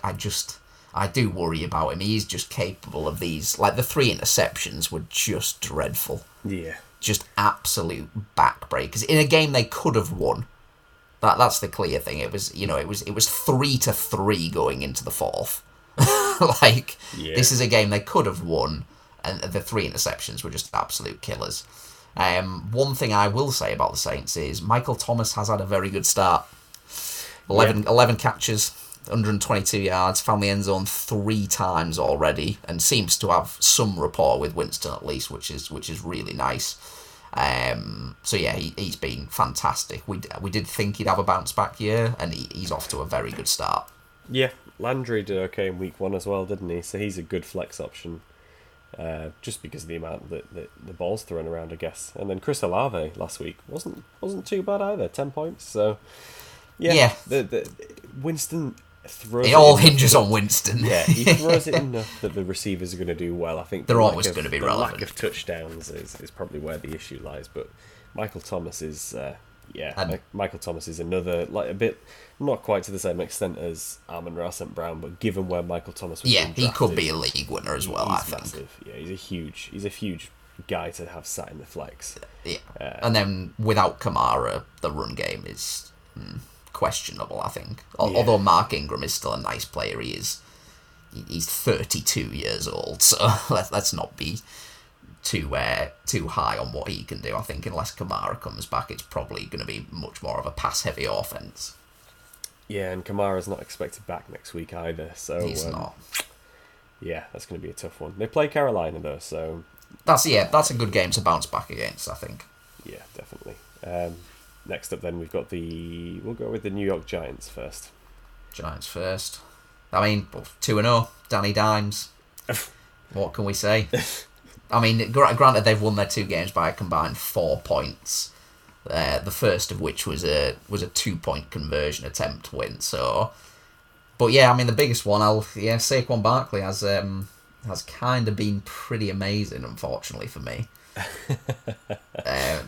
do worry about him. He's just capable of these. Like, the 3 interceptions were just dreadful. Yeah. Just absolute backbreakers. In a game they could have won. That's the clear thing. It was 3-3 going into the 4th. This is a game they could have won, and the 3 interceptions were just absolute killers. One thing I will say about the Saints is Michael Thomas has had a very good start. 11 catches. 122 yards, found the end zone 3 times already, and seems to have some rapport with Winston at least, which is really nice. So yeah, he's been fantastic. We did think he'd have a bounce back year, and he's off to a very good start. Yeah, Landry did okay in week one as well, didn't he? So he's a good flex option, just because of the amount that the ball's thrown around, I guess. And then Chris Olave last week wasn't too bad either, 10 points. So yeah. The Winston throws it all hinges on Winston. Yeah, he throws it enough that the receivers are going to do well. I think they're always going to be relevant. Lack of touchdowns is probably where the issue lies, but Michael Thomas is. Michael Thomas is another, like, a bit, not quite to the same extent as Amon-Ra St. Brown, but given where Michael Thomas was drafted, he could be a league winner as well. I think. Yeah, he's a huge guy to have sat in the flex. Yeah, and then without Kamara, the run game is questionable. I think, although Mark Ingram is still a nice player, he's 32 years old, so let's not be too high on what he can do. I think unless Kamara comes back, it's probably going to be much more of a pass-heavy offense. Yeah, and Kamara's not expected back next week either, so he's not. Yeah, that's going to be a tough one. They play Carolina though, so that's a good game to bounce back against, I think. Yeah, definitely. Next up, then we'll go with the New York Giants first. I mean, 2-0, Danny Dimes. What can we say? I mean, granted, they've won their two games by a combined 4 points. The first of which was a 2-point conversion attempt win. So, but yeah, I mean, the biggest one. Saquon Barkley has kind of been pretty amazing, unfortunately for me.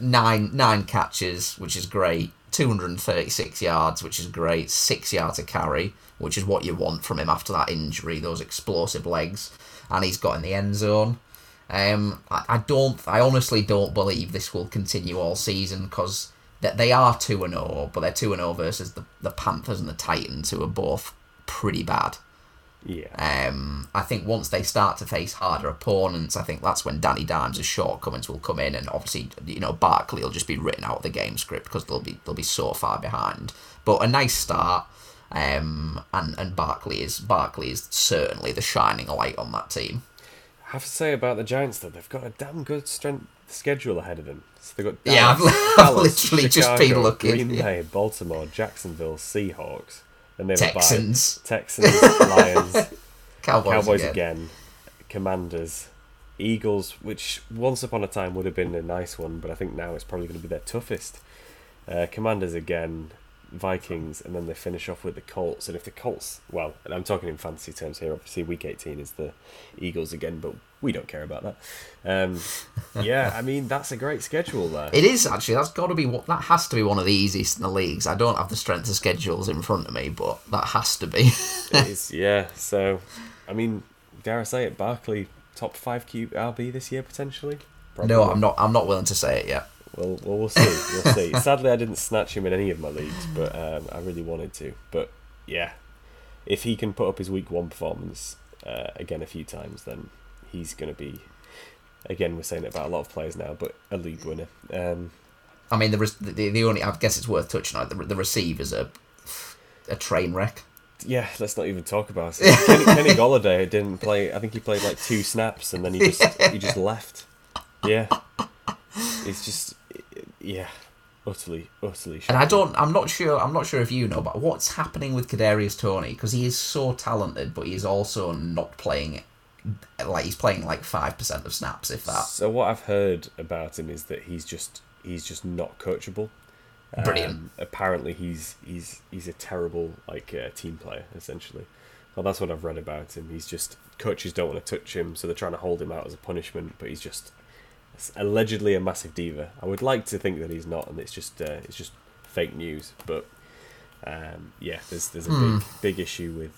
9 catches, which is great. 236 yards, which is great. 6 yards a carry, which is what you want from him after that injury. Those explosive legs, and he's got in the end zone. I honestly don't believe this will continue all season, because they are 2-0, but they're 2-0 versus the Panthers and the Titans, who are both pretty bad. Yeah. I think once they start to face harder opponents, I think that's when Danny Dimes' shortcomings will come in, and obviously, Barkley will just be written out of the game script because they'll be so far behind. But a nice start. And Barkley is certainly the shining light on that team. I have to say about the Giants though, they've got a damn good schedule ahead of them. So they've got Dallas, Chicago, just been looking. Green Bay, Baltimore, Jacksonville, Seahawks, and they've Texans, Lions, Cowboys again, Commanders, Eagles, which once upon a time would have been a nice one, but I think now it's probably going to be their toughest. Commanders again, Vikings, and then they finish off with the Colts. And if the Colts, well, and I'm talking in fantasy terms here, obviously week 18 is the Eagles again, but we don't care about that. Yeah, I mean, that's a great schedule there. It is, actually. That has to be one of the easiest in the leagues. I don't have the strength of schedules in front of me, but that has to be. It is, yeah. So, I mean, dare I say it, Barkley top 5 RB this year potentially? Probably. No, I'm not willing to say it yet. Well, we'll see. We'll see. Sadly, I didn't snatch him in any of my leagues, but I really wanted to. But yeah, if he can put up his week one performance again a few times, then he's going to be, again, we're saying it about a lot of players now, but a league winner. I mean, the only, I guess it's worth touching on, the receivers are a train wreck. Yeah, let's not even talk about it. Kenny Golladay didn't play. I think he played like 2 snaps, and then he just left. Yeah. It's just, yeah, utterly shocking. And I'm not sure if you know, but what's happening with Kadarius Toney, because he is so talented, but he's also not playing, like, he's playing like 5% of snaps, if that. So what I've heard about him is that he's just not coachable. Brilliant. Apparently he's a terrible, like, team player, essentially. Well, that's what I've read about him. He's just, coaches don't want to touch him, so they're trying to hold him out as a punishment, but he's just allegedly a massive diva. I would like to think that he's not, and it's just fake news. But yeah, there's a big issue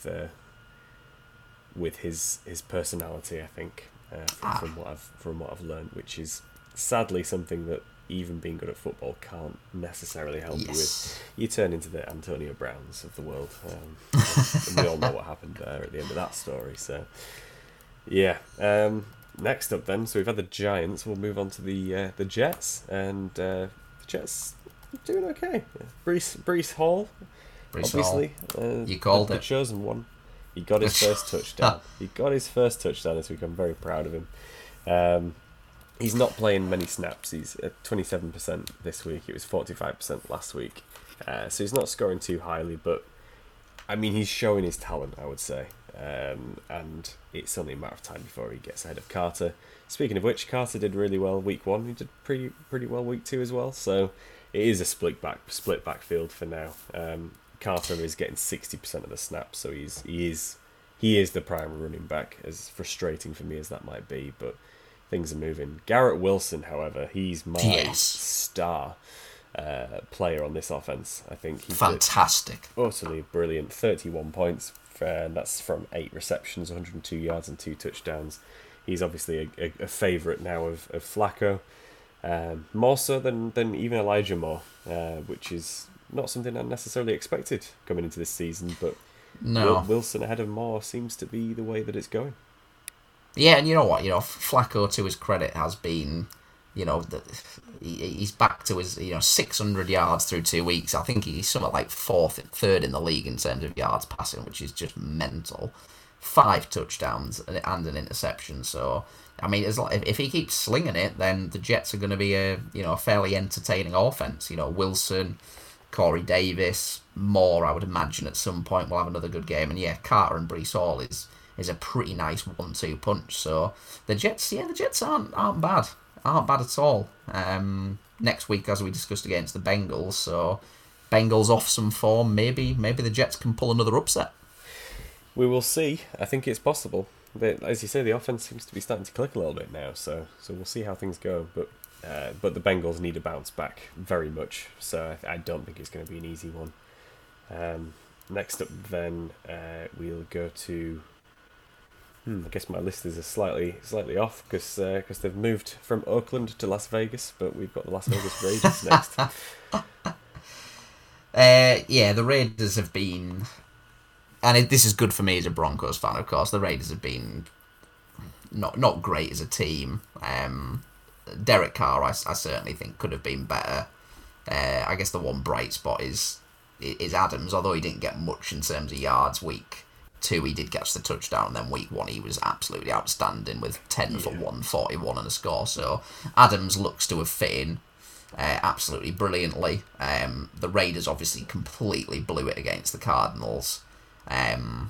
with his personality, I think, from what I've learned, which is sadly something that even being good at football can't necessarily help you with. You turn into the Antonio Browns of the world, and we all know what happened there at the end of that story. So yeah. Next up then, so we've had the Giants, we'll move on to the Jets, and the Jets are doing okay. Breece Hall. You called it. The chosen one. He got his first touchdown. He got his first touchdown this week. I'm very proud of him. He's not playing many snaps. He's at 27% this week. It was 45% last week. So he's not scoring too highly, but I mean, he's showing his talent, I would say. And it's only a matter of time before he gets ahead of Carter. Speaking of which, Carter did really well week one. He did pretty well week two as well. So it is a split backfield for now. Carter is getting 60% of the snaps, so he is the prime running back. As frustrating for me as that might be, but things are moving. Garrett Wilson, however, he's my star player on this offense. I think he's fantastic, utterly brilliant. 31 points, and that's from 8 receptions, 102 yards, and 2 touchdowns. He's obviously a favourite now of Flacco, more so than even Elijah Moore, which is not something I necessarily expected coming into this season, but Wilson ahead of Moore seems to be the way that it's going. Yeah, and you know what? You know, Flacco, to his credit, has been, you know, he's back to his, you know, 600 yards through 2 weeks. I think he's somewhat like third in the league in terms of yards passing, which is just mental. 5 touchdowns and an interception. So, I mean, if he keeps slinging it, then the Jets are going to be a fairly entertaining offense. You know, Wilson, Corey Davis, Moore, I would imagine at some point will have another good game. And yeah, Carter and Breece Hall is a pretty nice 1-2 punch. So the Jets aren't bad at all. Next week, as we discussed, against the Bengals. So Bengals off some form. Maybe the Jets can pull another upset. We will see. I think it's possible. But as you say, the offense seems to be starting to click a little bit now. So we'll see how things go. But the Bengals need a bounce back very much. So I don't think it's going to be an easy one. Next up, then we'll go to. I guess my list is slightly off because they've moved from Oakland to Las Vegas, but we've got the Las Vegas Raiders next. Yeah, the Raiders have been, and this is good for me as a Broncos fan, of course. The Raiders have been not great as a team. Derek Carr, I certainly think, could have been better. I guess the one bright spot is Adams, although he didn't get much in terms of yards week 2, he did catch the touchdown, and then week 1 he was absolutely outstanding with 10 for 141 and a score. So Adams looks to have fit in absolutely brilliantly. The Raiders obviously completely blew it against the Cardinals. And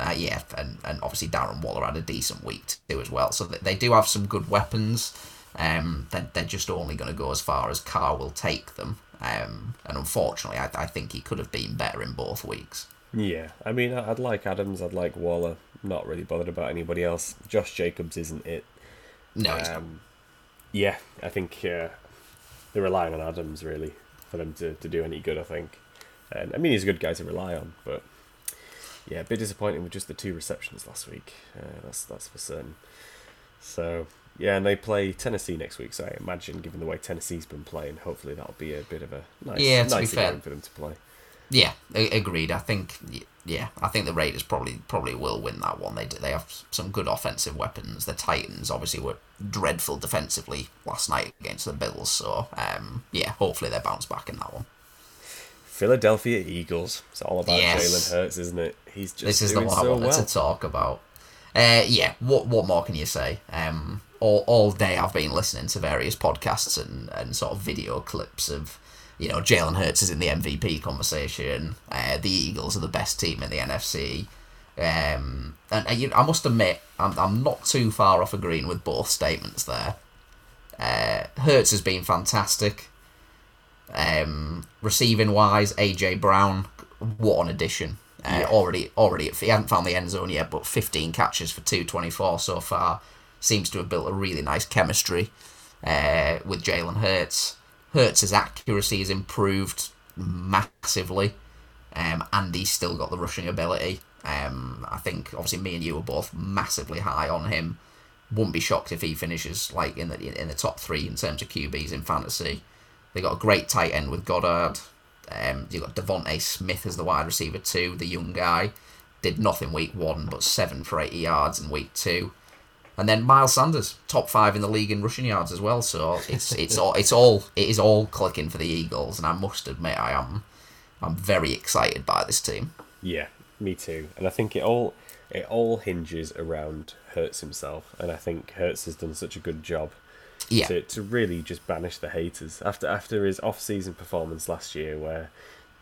obviously Darren Waller had a decent week 2 as well. So they do have some good weapons. They're just only going to go as far as Carr will take them. And unfortunately, I think he could have been better in both weeks. Yeah, I mean, I'd like Adams, I'd like Waller. Not really bothered about anybody else. Josh Jacobs isn't it. No, he's not. Yeah, I think they're relying on Adams, really, for them to do any good, I think. And I mean, he's a good guy to rely on, but yeah, a bit disappointing with just the 2 receptions last week. That's for certain. So, yeah, and they play Tennessee next week, so I imagine, given the way Tennessee's been playing, hopefully that'll be a bit of a nice game for them to play. Yeah, agreed. I think the Raiders probably will win that one. They have some good offensive weapons. The Titans obviously were dreadful defensively last night against the Bills. So hopefully they bounce back in that one. Philadelphia Eagles. It's all about Jalen Hurts, isn't it? He's just this is doing the one so I wanted to talk about. What more can you say? All day I've been listening to various podcasts and sort of video clips of. You know, Jalen Hurts is in the MVP conversation. The Eagles are the best team in the NFC. And I must admit, I'm not too far off agreeing with both statements there. Hurts has been fantastic. Receiving-wise, A.J. Brown, what an addition. Already, he hasn't found the end zone yet, but 15 catches for 224 so far. Seems to have built a really nice chemistry with Jalen Hurts. Hurts' accuracy has improved massively, and he's still got the rushing ability. I think, obviously, me and you are both massively high on him. Wouldn't be shocked if he finishes like in the top 3 in terms of QBs in fantasy. They got a great tight end with Goddard. You've got Devontae Smith as the wide receiver too, the young guy. Did nothing week 1, but 7 for 80 yards in week 2. And then Miles Sanders, top 5 in the league in rushing yards as well. So it is all clicking for the Eagles, and I must admit I'm very excited by this team. Yeah, me too. And I think it all hinges around Hurts himself, and I think Hurts has done such a good job to really just banish the haters after his off-season performance last year, where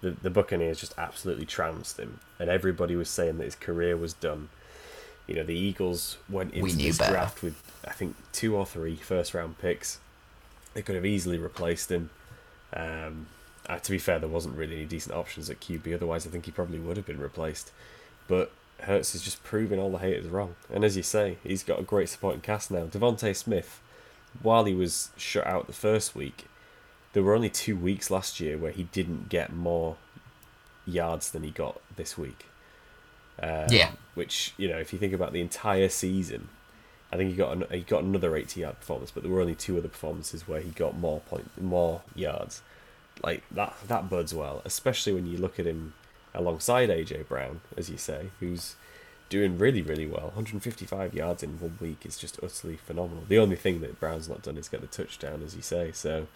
the Buccaneers just absolutely trounced him, and everybody was saying that his career was done. You know, the Eagles went into this draft with, I think, 2 or 3 first-round picks. They could have easily replaced him. To be fair, there wasn't really any decent options at QB. Otherwise, I think he probably would have been replaced. But Hurts is just proving all the haters wrong. And as you say, he's got a great supporting cast now. Devontae Smith, while he was shut out the first week, there were only 2 weeks last year where he didn't get more yards than he got this week. Which, you know, if you think about the entire season, I think he got another 80-yard performance, but there were only 2 other performances where he got more yards. Like, that bodes well, especially when you look at him alongside A.J. Brown, as you say, who's doing really, really well. 155 yards in 1 week is just utterly phenomenal. The only thing that Brown's not done is get the touchdown, as you say. So,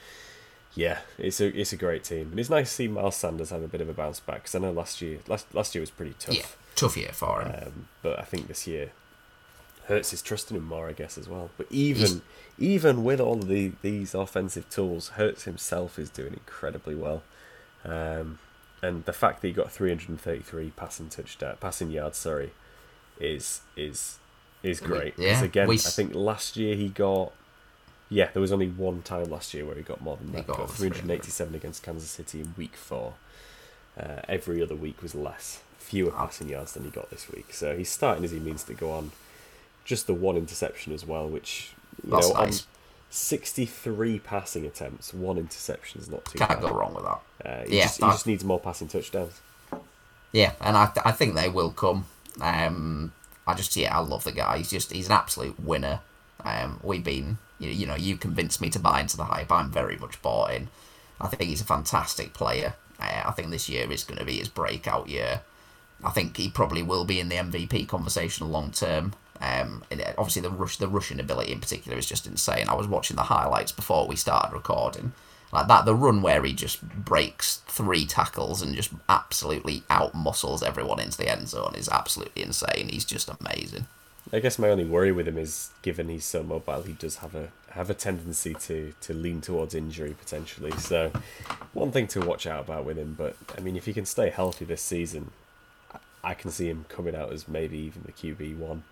yeah, it's a great team. And it's nice to see Miles Sanders have a bit of a bounce back, because I know last year was pretty tough. Yeah, tough year for him. But I think this year, Hurts is trusting him more, I guess, as well. But even with all of these offensive tools, Hurts himself is doing incredibly well. And the fact that he got 333 passing yards, is great. Yeah, because again, I think last year he got... Yeah, there was only one time last year where he got more than that. He got 387 against Kansas City in week 4. Every other week was fewer passing yards than he got this week. So he's starting as he means to go on. Just the one interception as well, which, you know, nice. On 63 passing attempts, 1 interception is not too bad. Can't go wrong with that. He just needs more passing touchdowns. Yeah, and I think they will come. I love the guy. He's an absolute winner. You convinced me to buy into the hype. I'm very much bought in. I think he's a fantastic player. I think this year is going to be his breakout year. I think he probably will be in the MVP conversation long term. And obviously the rushing ability in particular is just insane. I was watching the highlights before we started recording. Like that, the run where he just breaks 3 tackles and just absolutely out-muscles everyone into the end zone is absolutely insane. He's just amazing. I guess my only worry with him is, given he's so mobile, he does have a tendency to lean towards injury potentially. So one thing to watch out about with him. But I mean, if he can stay healthy this season, I can see him coming out as maybe even the QB1.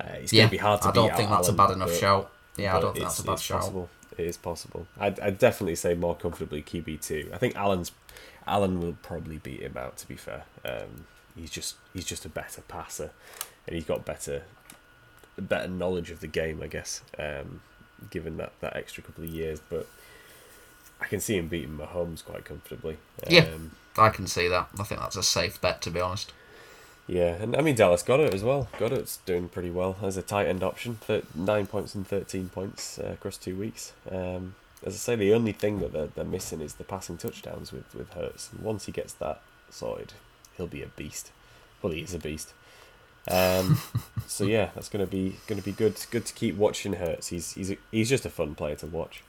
It's going to be hard to beat out. I don't think that's a bad enough shout. Yeah, I don't think that's a bad shout. It is possible. I'd definitely say more comfortably QB2. I think Allen will probably beat him out, to be fair. He's just a better passer, and he's got better knowledge of the game, I guess, given that extra couple of years. But I can see him beating Mahomes quite comfortably. I can see that. I think that's a safe bet, to be honest. Yeah, and I mean, Dallas Goedert as well. Goddard's doing pretty well as a tight end option. 9 points and 13 points across 2 weeks. As I say, the only thing that they're missing is the passing touchdowns with Hurts. And once he gets that sorted, he'll be a beast. Well, he is a beast. So yeah, that's going to be good. Good to keep watching Hurts. He's just a fun player to watch.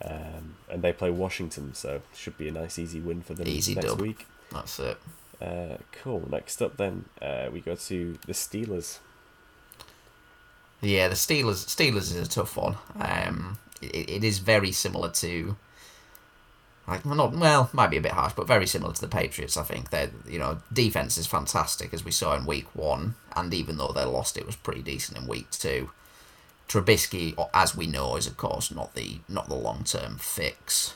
And they play Washington, so should be a nice easy win for them next week. That's it. Cool. Next up then, we go to the Steelers. Yeah, the Steelers is a tough one. It is very similar to, might be a bit harsh, but very similar to the Patriots. I think their defense is fantastic, as we saw in week 1, and even though they lost, it was pretty decent in week 2. Trubisky, as we know, is of course not the long term fix.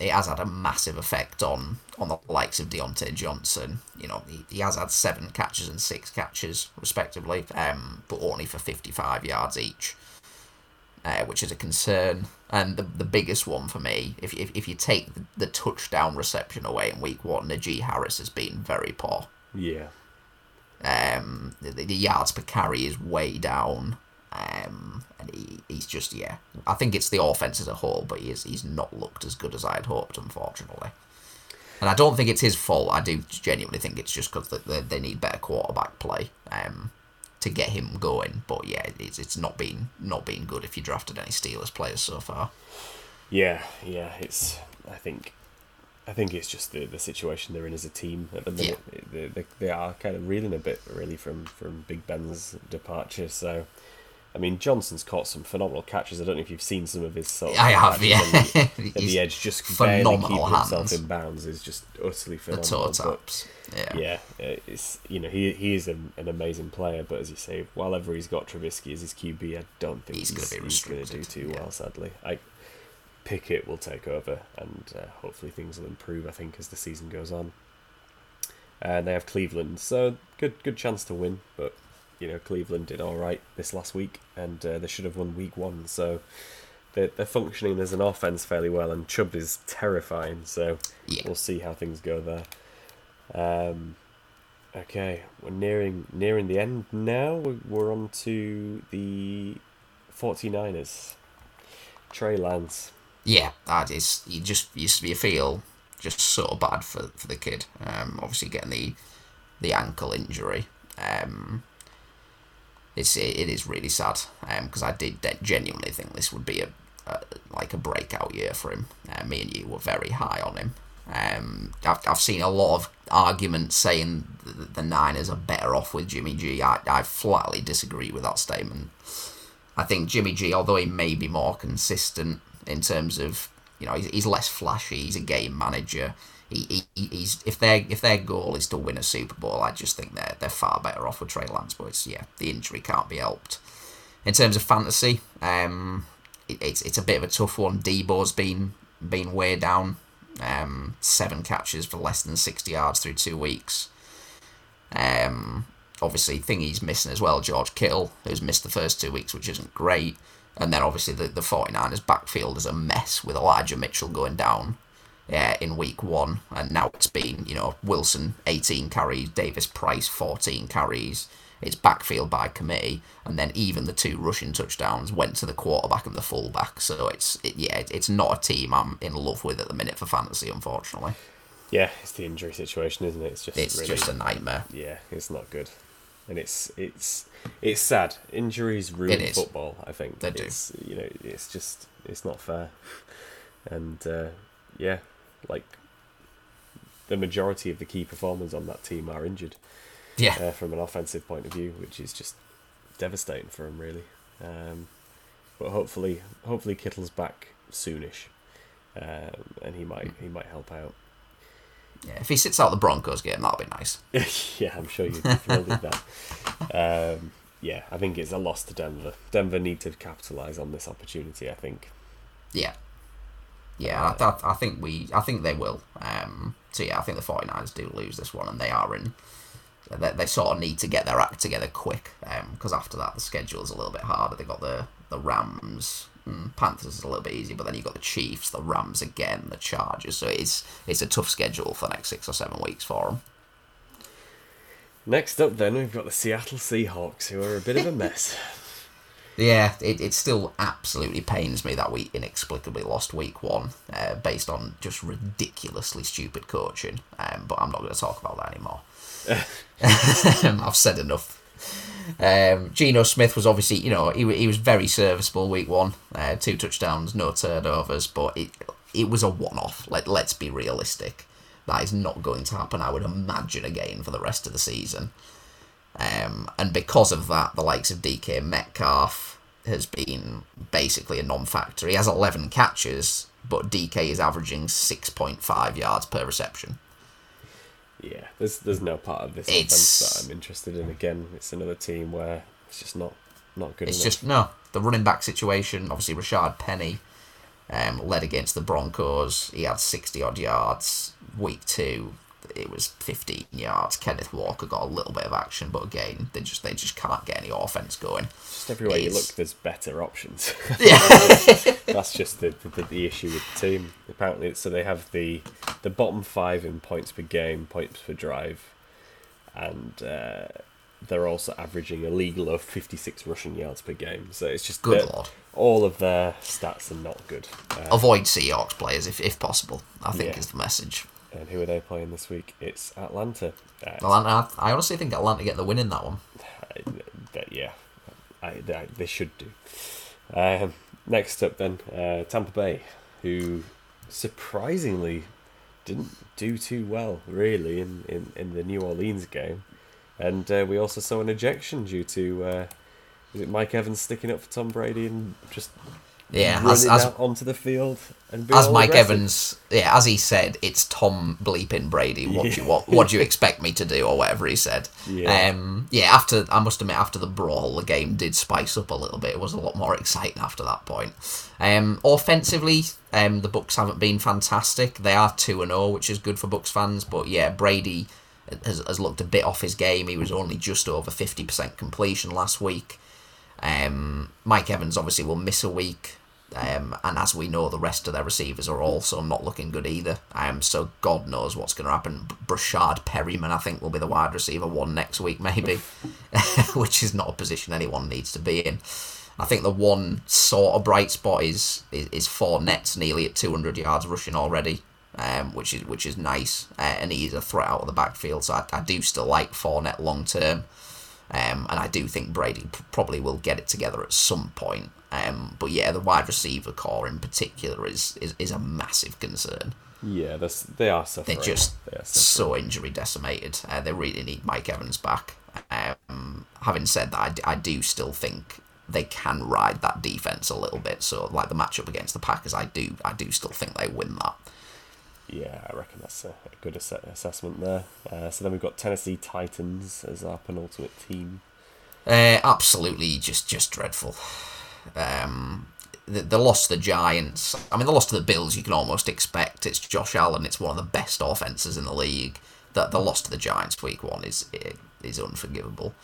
It has had a massive effect on the likes of Deontay Johnson. You know, he has had 7 catches and 6 catches, respectively, but only for 55 yards each, which is a concern. And the biggest one for me, if you take the touchdown reception away in week 1, Najee Harris has been very poor. Yeah. The yards per carry is way down. And he's just, I think it's the offense as a whole, but he's not looked as good as I had hoped, unfortunately. And I don't think it's his fault. I do genuinely think it's just because they need better quarterback play to get him going. But yeah, it's not been good if you drafted any Steelers players so far. Yeah, I think I think it's just the situation they're in as a team at the minute. Yeah. They are kind of reeling a bit, really, from Big Ben's departure. So, I mean, Johnson's caught some phenomenal catches. I don't know if you've seen some of his sort of... I have, yeah. And the edge, just barely keeping himself in bounds, is just utterly phenomenal. The toe taps, yeah. Yeah, it's, you know, he is an amazing player, but as you say, whatever he's got Trubisky as his QB, I don't think he's going to do too well, sadly. Pickett will take over, and hopefully things will improve, I think, as the season goes on. And they have Cleveland, so good chance to win, but you know, Cleveland did all right this last week, and they should have won week one, so they're functioning as an offense fairly well, and Chubb is terrifying, so we'll see how things go there. Okay, we're nearing the end now. We're on to the 49ers. Trey Lance. Yeah, that is. You just used to be a feel just so bad for the kid. Obviously getting the ankle injury. It is really sad. Because I did genuinely think this would be a breakout year for him. Me and you were very high on him. I've seen a lot of arguments saying the Niners are better off with Jimmy G. I flatly disagree with that statement. I think Jimmy G, although he may be more consistent in terms of, you know, he's less flashy. He's a game manager. He's if their goal is to win a Super Bowl, I just think they're far better off with Trey Lance. But it's, the injury can't be helped. In terms of fantasy, it's a bit of a tough one. Debo's been way down. 7 catches for less than 60 yards through 2 weeks. Obviously, thing he's missing as well, George Kittle, who's missed the first 2 weeks, which isn't great. And then, obviously, the 49ers backfield is a mess with Elijah Mitchell going down in week one. And now it's been, you know, Wilson, 18 carries, Davis Price, 14 carries. It's backfield by committee. And then even the 2 rushing touchdowns went to the quarterback and the fullback. So, it's not a team I'm in love with at the minute for fantasy, unfortunately. Yeah, it's the injury situation, isn't it? It's just a nightmare. Yeah, it's not good. And it's sad. Injuries ruin football, I think. They do. You know, it's just, it's not fair. And the majority of the key performers on that team are injured. Yeah. From an offensive point of view, which is just devastating for them, really. But hopefully Kittle's back soonish, and he might help out. Yeah, if he sits out the Broncos game, that'll be nice. Yeah, I'm sure you'd be thrilled with that. I think it's a loss to Denver. Denver need to capitalise on this opportunity, I think. Yeah, I think they will. I think the 49ers do lose this one, and they are in. They sort of need to get their act together quick, because after that the schedule is a little bit harder. They got the Rams. Panthers is a little bit easy, but then you've got the Chiefs, the Rams again, the Chargers. So it's a tough schedule for the next 6 or 7 weeks for them. Next up, then, we've got the Seattle Seahawks, who are a bit of a mess. Yeah, it still absolutely pains me that we inexplicably lost week one based on just ridiculously stupid coaching. But I'm not going to talk about that anymore. I've said enough. Geno Smith was obviously, you know, he was very serviceable week one, 2 touchdowns, no turnovers, but it was a one-off. Let's be realistic. That is not going to happen, I would imagine, again for the rest of the season. And because of that, the likes of DK Metcalf has been basically a non-factor. He has 11 catches, but DK is averaging 6.5 yards per reception. Yeah, there's no part of this offense that I'm interested in. Again, it's another team where it's just not good enough. It's just, no. The running back situation, obviously Rashad Penny led against the Broncos. He had 60-odd yards. Week 2, it was 15 yards. Kenneth Walker got a little bit of action, but again, they just can't get any offense going. Just everywhere you look, there's better options. Yeah. That's just the issue with the team. Apparently, so they have the bottom 5 in points per game, points per drive, and they're also averaging a league low of 56 rushing yards per game. So it's just good Lord. All of their stats are not good. Avoid Seahawks players if possible, I think, is the message. And who are they playing this week? It's Atlanta. I honestly think Atlanta get the win in that one. They should do. Next up then, Tampa Bay, who surprisingly didn't do too well, really, in the New Orleans game. And we also saw an ejection due to was it Mike Evans sticking up for Tom Brady and just running out onto the field and being as he said, it's Tom bleeping Brady. What do you expect me to do, or whatever he said? Yeah. After I must admit, after the brawl, the game did spice up a little bit. It was a lot more exciting after that point. Offensively, the Bucs haven't been fantastic. They are 2-0, which is good for Bucs fans. But yeah, Brady has looked a bit off his game. He was only just over 50% completion last week. Mike Evans obviously will miss a week, and as we know, the rest of their receivers are also not looking good either. So God knows what's going to happen. Rashad Perryman, I think, will be the wide receiver one next week, maybe, which is not a position anyone needs to be in. I think the one sort of bright spot is Fournette's nearly at 200 yards rushing already. Which is nice, and he's a threat out of the backfield, so I do still like Fournette long term, and I do think Brady probably will get it together at some point, but yeah, the wide receiver core in particular is a massive concern. Yeah, they are suffering. They're so injury decimated. They really need Mike Evans back. Having said that, I do still think they can ride that defense a little bit, so like the matchup against the Packers, I do still think they win that. Yeah, I reckon that's a good assessment there. So then we've got Tennessee Titans as our penultimate team. Absolutely, just dreadful. The loss to the Giants. I mean, the loss to the Bills you can almost expect. It's Josh Allen. It's one of the best offenses in the league. The loss to the Giants week 1 is unforgivable.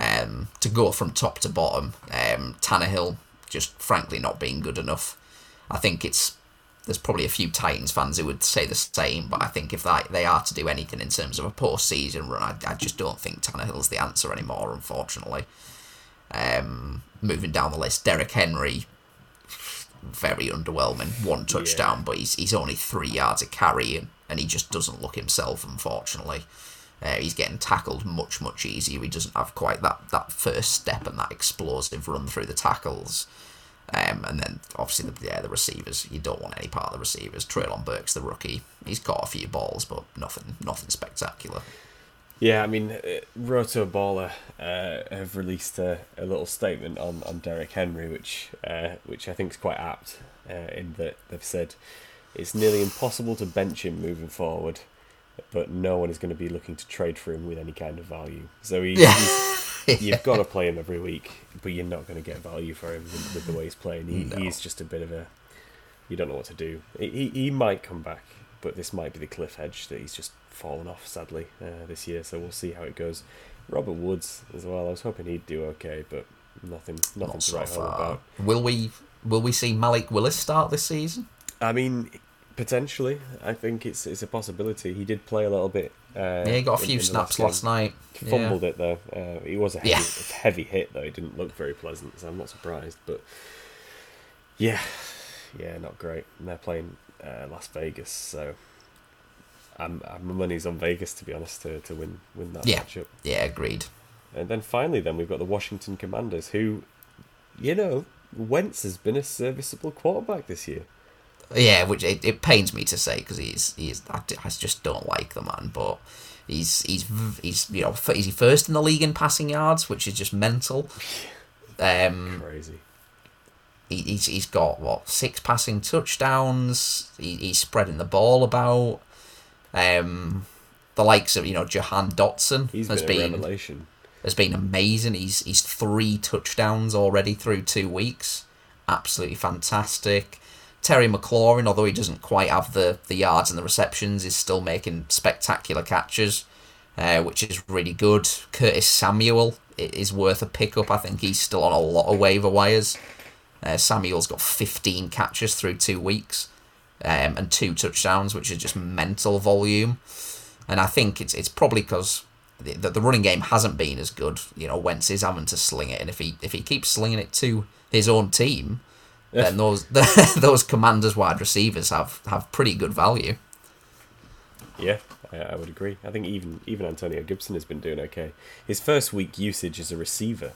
To go from top to bottom, Tannehill just frankly not being good enough. I think it's. There's probably a few Titans fans who would say the same, but I think if they are to do anything in terms of a postseason run, I just don't think Tannehill's the answer anymore, unfortunately. Moving down the list, Derrick Henry, very underwhelming. One touchdown, but he's only 3 yards a carry, and he just doesn't look himself, unfortunately. He's getting tackled much, much easier. He doesn't have quite that first step and that explosive run through the tackles. And then, obviously, the receivers. You don't want any part of the receivers. Treylon Burke's the rookie. He's caught a few balls, but nothing spectacular. Yeah, I mean, Roto Baller have released a little statement on Derrick Henry, which I think is quite apt, in that they've said, it's nearly impossible to bench him moving forward, but no one is going to be looking to trade for him with any kind of value. So you've got to play him every week, but you're not going to get value for him with the way he's playing. He's just a bit of a... You don't know what to do. He might come back, but this might be the cliff edge that he's just fallen off, sadly, this year. So we'll see how it goes. Robert Woods as well. I was hoping he'd do okay, but nothing to write home about. Will we see Malik Willis start this season? I mean... Potentially, I think it's a possibility. He did play a little bit. He got a few snaps last night. Fumbled it though. He was a heavy hit though. It didn't look very pleasant, so I'm not surprised. But yeah, not great. And they're playing Las Vegas, so my money's on Vegas, to be honest, to win that matchup. Yeah, agreed. And then finally, we've got the Washington Commanders, who, Wentz has been a serviceable quarterback this year. Yeah, which it pains me to say because I just don't like the man, but he's first in the league in passing yards, which is just mental. Crazy. He's got 6 passing touchdowns. He's spreading the ball about. The likes of Jahan Dotson has been a revelation. Has been amazing. He's 3 touchdowns already through 2 weeks. Absolutely fantastic. Terry McLaurin, although he doesn't quite have the yards and the receptions, is still making spectacular catches, which is really good. Curtis Samuel is worth a pickup. I think he's still on a lot of waiver wires. Samuel's got 15 catches through 2 weeks, and 2 touchdowns, which is just mental volume. And I think it's probably because the running game hasn't been as good. Wentz is having to sling it, and if he keeps slinging it to his own team, then those Commanders wide receivers have pretty good value. Yeah, I would agree. I think even Antonio Gibson has been doing okay. His first week usage as a receiver,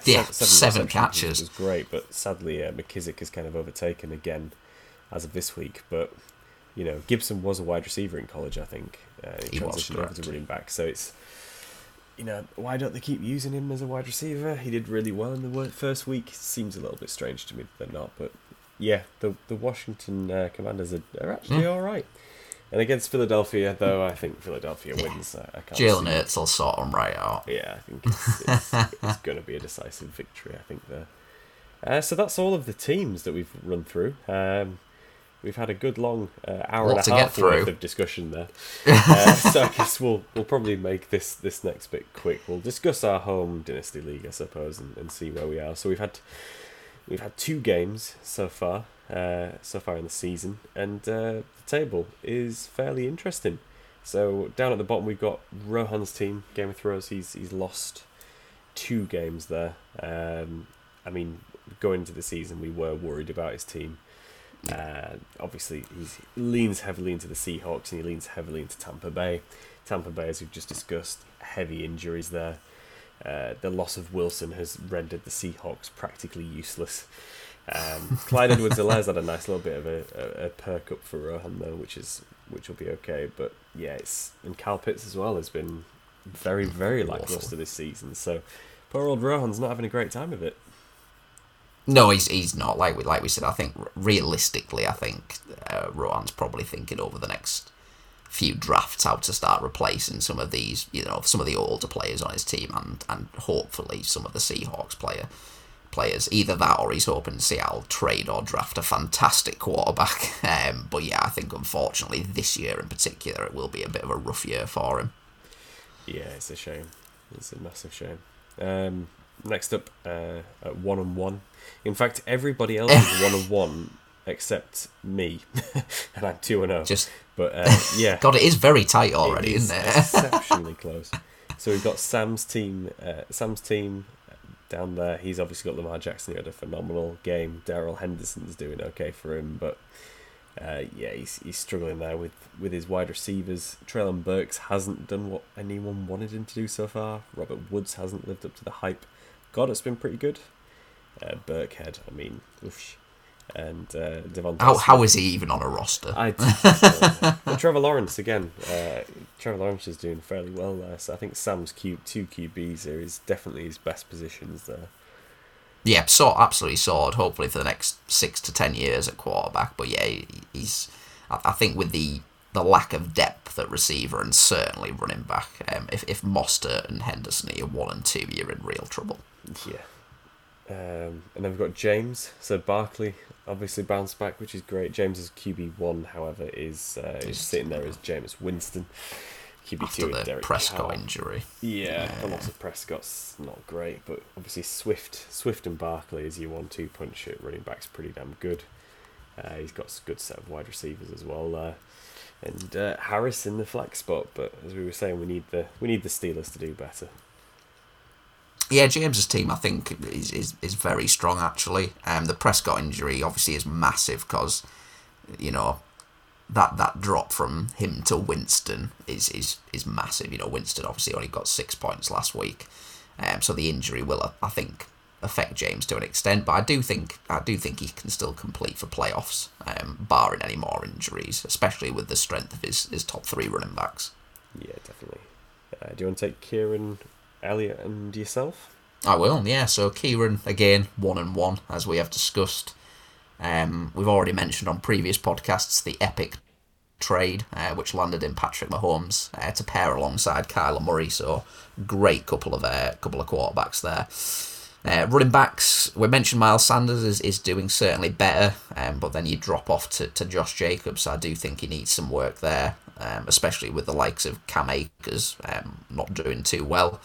7 catches was great, but sadly McKissick has kind of overtaken again as of this week. But you know, Gibson was a wide receiver in college, I think. He transitioned over to running back. So it's, you know, why don't they keep using him as a wide receiver? He did really well in the first week. Seems a little bit strange to me that they're not. But yeah, the Washington Commanders are actually all right. And against Philadelphia, though, I think Philadelphia wins. I can't Jalen Hurts will sort them right out. Yeah, I think it's going to be a decisive victory, I think, there. So that's all of the teams that we've run through. We've had a good long hour and a half worth of discussion there. So I guess we'll probably make this next bit quick. We'll discuss our home Dynasty League, I suppose, and see where we are. So we've had two games so far in the season, and the table is fairly interesting. So down at the bottom we've got Rohan's team, Game of Thrones. He's lost two games there. I mean, going into the season, we were worried about his team. Obviously, he leans heavily into the Seahawks and he leans heavily into Tampa Bay. Tampa Bay, as we've just discussed, heavy injuries there. The loss of Wilson has rendered the Seahawks practically useless. Clyde Edwards-Helaire's had a nice little bit of a perk up for Rohan, though, which will be okay. But yeah, and Kyle Pitts as well has been very, very lackluster this season. So poor old Rohan's not having a great time of it. No, he's not. Like we said, I think realistically, Rohan's probably thinking over the next few drafts how to start replacing some of these, you know, some of the older players on his team, and hopefully some of the Seahawks players. Either that, or he's hoping to see I'll trade or draft a fantastic quarterback. But yeah, I think unfortunately this year in particular, it will be a bit of a rough year for him. Yeah, it's a shame. It's a massive shame. Next up, at 1-1. In fact, everybody else is 1-1 except me, and I'm 2-0. But yeah, God, it is very tight already, isn't it? Exceptionally close. So we've got Sam's team. Sam's team down there. He's obviously got Lamar Jackson, who had a phenomenal game. Darrell Henderson's doing okay for him, but yeah, he's struggling there with his wide receivers. Treylon Burks hasn't done what anyone wanted him to do so far. Robert Woods hasn't lived up to the hype. Goddard's been pretty good. Burkhead, I mean, oof. And Devontae. How is he even on a roster? Well, Trevor Lawrence again. Trevor Lawrence is doing fairly well there, so I think Sam's two QBs here is definitely his best positions there. Yeah, absolutely soared. Hopefully for the next 6 to 10 years at quarterback, but yeah, he's. I think with the lack of depth at receiver and certainly running back, if Mostert and Henderson are 1 and 2, you're in real trouble. Yeah. And then we've got James. So Barkley obviously bounced back, which is great. James's QB1, however, is sitting there as James Winston. QB2 after the Derek Prescott injury. Yeah, the loss of Prescott's not great, but obviously Swift and Barkley is your 1-2 punch at running back's pretty damn good. He's got a good set of wide receivers as well there. And Harris in the flex spot, but as we were saying, we need the Steelers to do better. Yeah, James's team, I think, is very strong, actually. The Prescott injury, obviously, is massive because, you know, that drop from him to Winston is massive. You know, Winston obviously only got 6 points last week. So the injury will, I think, affect James to an extent. But I do think he can still complete for playoffs, barring any more injuries, especially with the strength of his top three running backs. Yeah, definitely. Do you want to take Kieran, Elliot and yourself? I will, yeah. So Kieran, again, 1-1, as we have discussed. We've already mentioned on previous podcasts the epic trade, which landed in Patrick Mahomes to pair alongside Kyler Murray. So great couple of quarterbacks there. Running backs, we mentioned Miles Sanders is doing certainly better, but then you drop off to Josh Jacobs. I do think he needs some work there, especially with the likes of Cam Akers not doing too well.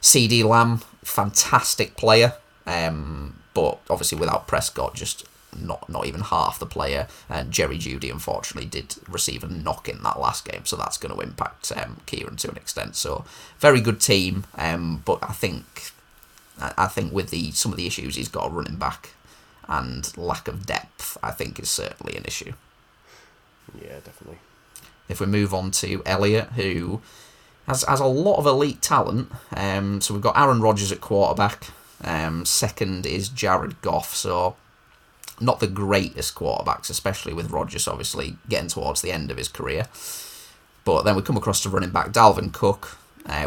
C.D. Lamb, fantastic player, but obviously without Prescott, just not even half the player. And Jerry Jeudy, unfortunately, did receive a knock in that last game, so that's going to impact Kieran to an extent. So very good team, but I think with some of the issues he's got running back and lack of depth, I think is certainly an issue. Yeah, definitely. If we move on to Elliot, who has a lot of elite talent, so we've got Aaron Rodgers at quarterback. Second is Jared Goff. So not the greatest quarterbacks, especially with Rodgers obviously getting towards the end of his career. But then we come across to running back Dalvin Cook.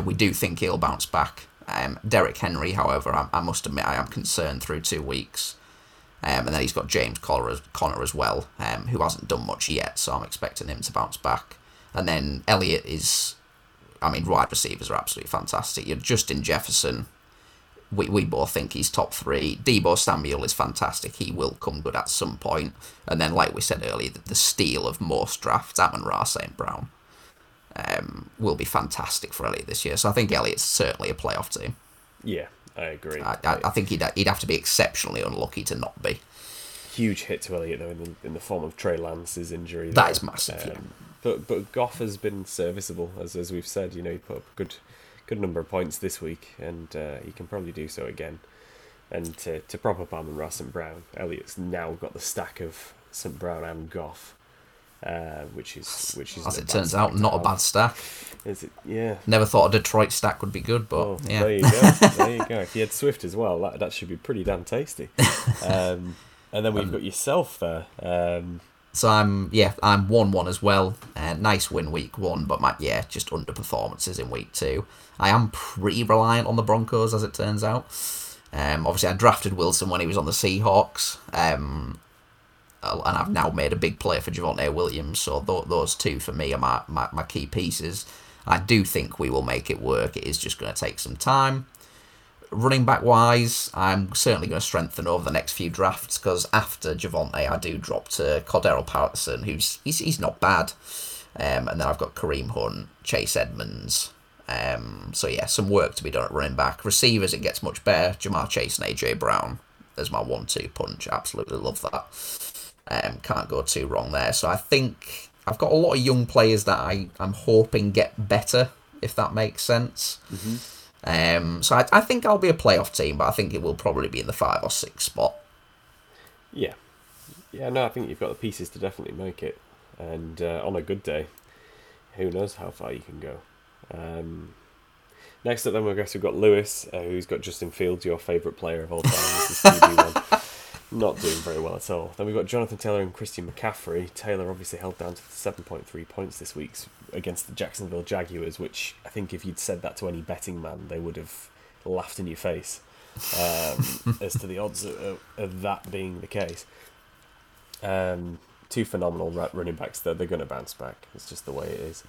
We do think he'll bounce back. Derrick Henry, however, I must admit I am concerned through 2 weeks. And then he's got James Conner as well, who hasn't done much yet, so I'm expecting him to bounce back. And then Elliott is... I mean, wide receivers are absolutely fantastic. You're Justin Jefferson, we both think he's top three. Deebo Samuel is fantastic. He will come good at some point. And then, like we said earlier, the steal of most drafts, Amon-Ra St. Brown, will be fantastic for Elliott this year. So I think Elliott's certainly a playoff team. Yeah, I agree. I think he'd have to be exceptionally unlucky to not be. Huge hit to Elliott, though, in the form of Trey Lance's injury. That is massive, yeah. But Goff has been serviceable, as we've said. You know, he put up a good number of points this week, and he can probably do so again. And to prop up Amon-Ra St. Brown, Elliott's now got the stack of St. Brown and Goff, which is as it turns out, not a bad stack. Is it? Yeah. Never thought a Detroit stack would be good, but oh, yeah. There you go. If you had Swift as well, that should be pretty damn tasty. And then we've got yourself there. So I'm 1-1 as well. Nice win week one, but just underperformances in week two. I am pretty reliant on the Broncos, as it turns out. Obviously, I drafted Wilson when he was on the Seahawks, and I've now made a big play for Javonte Williams. So those two for me are my key pieces. I do think we will make it work. It is just going to take some time. Running back wise, I'm certainly going to strengthen over the next few drafts, because after Javonte, I do drop to Cordarrelle Patterson, who's not bad. And then I've got Kareem Hunt, Chase Edmonds. So yeah, some work to be done at running back. Receivers, it gets much better. Jamar Chase and AJ Brown as my 1-2 punch. Absolutely love that. Can't go too wrong there. So I think I've got a lot of young players that I'm hoping get better, if that makes sense. Mm-hmm. So I think I'll be a playoff team, but I think it will probably be in the 5 or 6 spot. Yeah, no, I think you've got the pieces to definitely make it, and on a good day, who knows how far you can go. Next up, then I guess we've got Lewis, who's got Justin Fields, your favourite player of all time. This is QB1. Not doing very well at all. Then we've got Jonathan Taylor and Christian McCaffrey. Taylor obviously held down to 7.3 points this week against the Jacksonville Jaguars, which I think if you'd said that to any betting man, they would have laughed in your face as to the odds of that being the case. Two phenomenal running backs, though. They're going to bounce back. It's just the way it is.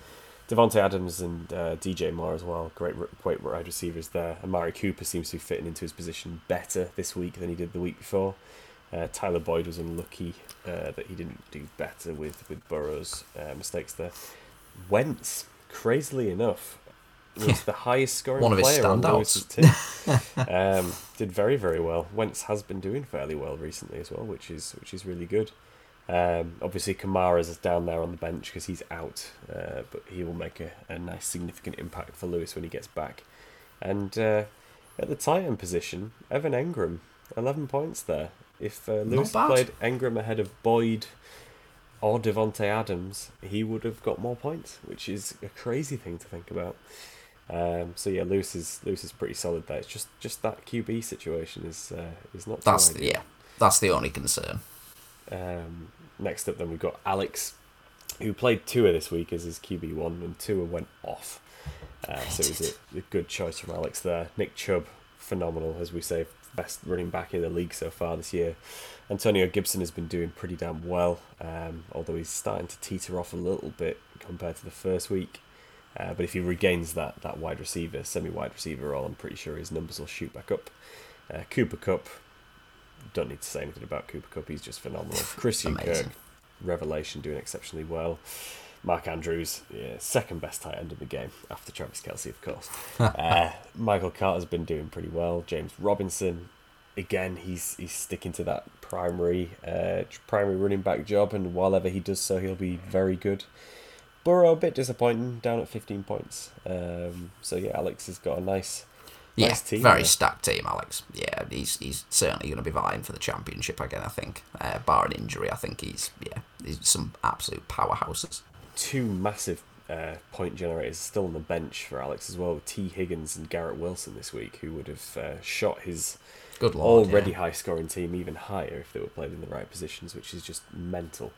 Devontae Adams and DJ Moore as well. Great wide receivers there. Amari Cooper seems to be fitting into his position better this week than he did the week before. Tyler Boyd was unlucky that he didn't do better with Burrow's mistakes there. Wentz, crazily enough, was the highest scoring player on Lewis's team. Did very, very well. Wentz has been doing fairly well recently as well, which is really good. Obviously, Kamara's down there on the bench because he's out, but he will make a nice significant impact for Lewis when he gets back. And at the tight end position, Evan Engram, 11 points there. If Lewis played Engram ahead of Boyd or Devontae Adams, he would have got more points, which is a crazy thing to think about. So yeah, Lewis is pretty solid there. It's just that QB situation is not. That's the only concern. Next up, then we've got Alex, who played Tua this week as his QB1, and Tua went off. So it was a good choice from Alex there. Nick Chubb, phenomenal, as we say. Best running back in the league so far this year. Antonio Gibson has been doing pretty damn well, although he's starting to teeter off a little bit compared to the first week. But if he regains that wide receiver, semi-wide receiver role, I'm pretty sure his numbers will shoot back up. Cooper Kupp, don't need to say anything about Cooper Kupp, he's just phenomenal. Christian Kirk, revelation, doing exceptionally well. Mark Andrews, second best tight end in the game, after Travis Kelce, of course. Michael Carter's been doing pretty well. James Robinson, again, he's sticking to that primary running back job, and while ever he does so, he'll be very good. Burrow, a bit disappointing, down at 15 points. So yeah, Alex has got a nice team. Very stacked team, Alex. Yeah, he's certainly going to be vying for the championship again, I think. Barring injury, I think he's some absolute powerhouses. Two massive point generators still on the bench for Alex as well. T. Higgins and Garrett Wilson this week, who would have shot his already high-scoring team even higher if they were played in the right positions, which is just mental.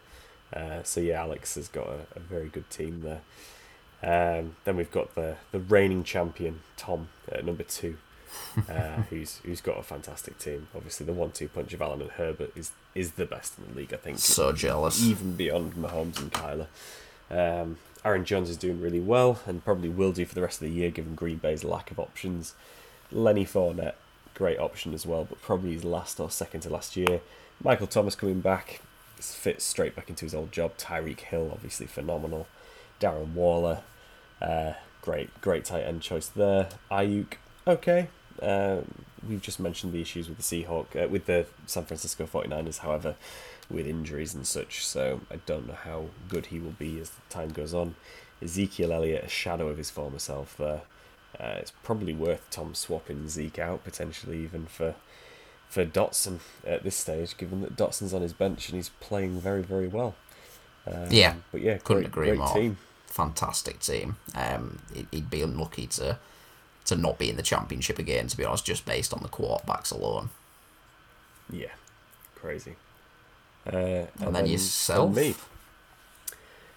So yeah, Alex has got a very good team there. Then we've got the reigning champion Tom at number two, who's got a fantastic team. Obviously, the 1-2 punch of Allen and Herbert is the best in the league, I think. So jealous, even beyond Mahomes and Kyler. Aaron Jones is doing really well and probably will do for the rest of the year, given Green Bay's lack of options. Lenny Fournette, great option as well, but probably his last or second to last year. Michael Thomas coming back, fits straight back into his old job. Tyreek Hill, obviously phenomenal. Darren Waller, great tight end choice there. Ayuk, okay. We've just mentioned the issues with the with the San Francisco 49ers, however, with injuries and such, so I don't know how good he will be as time goes on. Ezekiel Elliott, a shadow of his former self there. It's probably worth Tom swapping Zeke out, potentially even for Dotson at this stage, given that Dotson's on his bench and he's playing very, very well. But yeah, couldn't agree more. Team. Fantastic team. He'd be unlucky to not be in the championship again, to be honest, just based on the quarterbacks alone. Yeah, crazy. And then yourself. Me.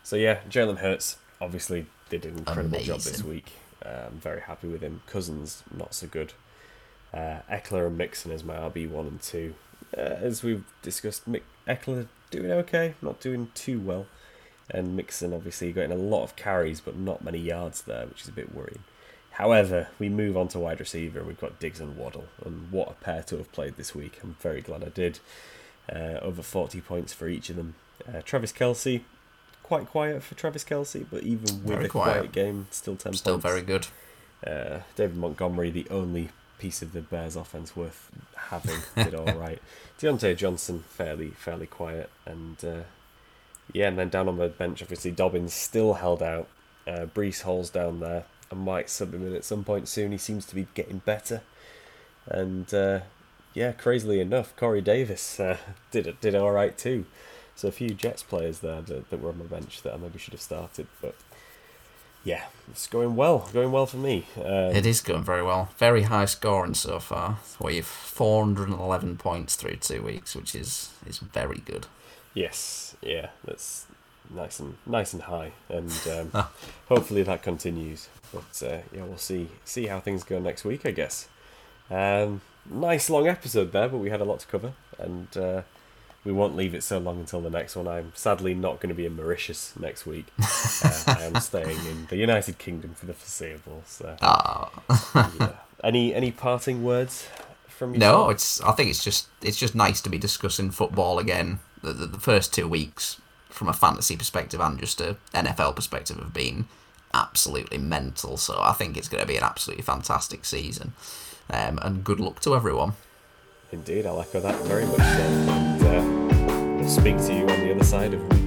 So yeah, Jalen Hurts, obviously did an incredible job this week. I'm very happy with him. Cousins, not so good. Eckler and Mixon as my RB1 and 2. As we've discussed, Eckler doing okay, not doing too well. And Mixon, obviously, getting a lot of carries, but not many yards there, which is a bit worrying. However, we move on to wide receiver, and we've got Diggs and Waddle. And what a pair to have played this week. I'm very glad I did. Over 40 points for each of them. Travis Kelce, quite quiet for Travis Kelce, but even with a quiet game, still 10 points. Still very good. David Montgomery, the only piece of the Bears offense worth having, did all right. Deontay Johnson, fairly quiet, and then down on the bench, obviously Dobbins still held out. Breece Hall's down there. I might sub him in at some point soon. He seems to be getting better, and crazily enough, Corey Davis did all right too. So a few Jets players there that were on my bench that I maybe should have started, but. Yeah, it's going well for me. It is going very well. Very high scoring so far. We've 411 points through 2 weeks, which is very good. Yes, yeah, that's nice and high, and hopefully that continues. But we'll see how things go next week, I guess. Nice long episode there, but we had a lot to cover, and we won't leave it so long until the next one. I'm sadly not going to be in Mauritius next week. I am staying in the United Kingdom for the foreseeable. So. Yeah. Any parting words from you? No, I think it's just nice to be discussing football again. The first 2 weeks, from a fantasy perspective and just a NFL perspective, have been absolutely mental. So I think it's going to be an absolutely fantastic season. And good luck to everyone. Indeed, I'll echo that very much so. We'll speak to you on the other side of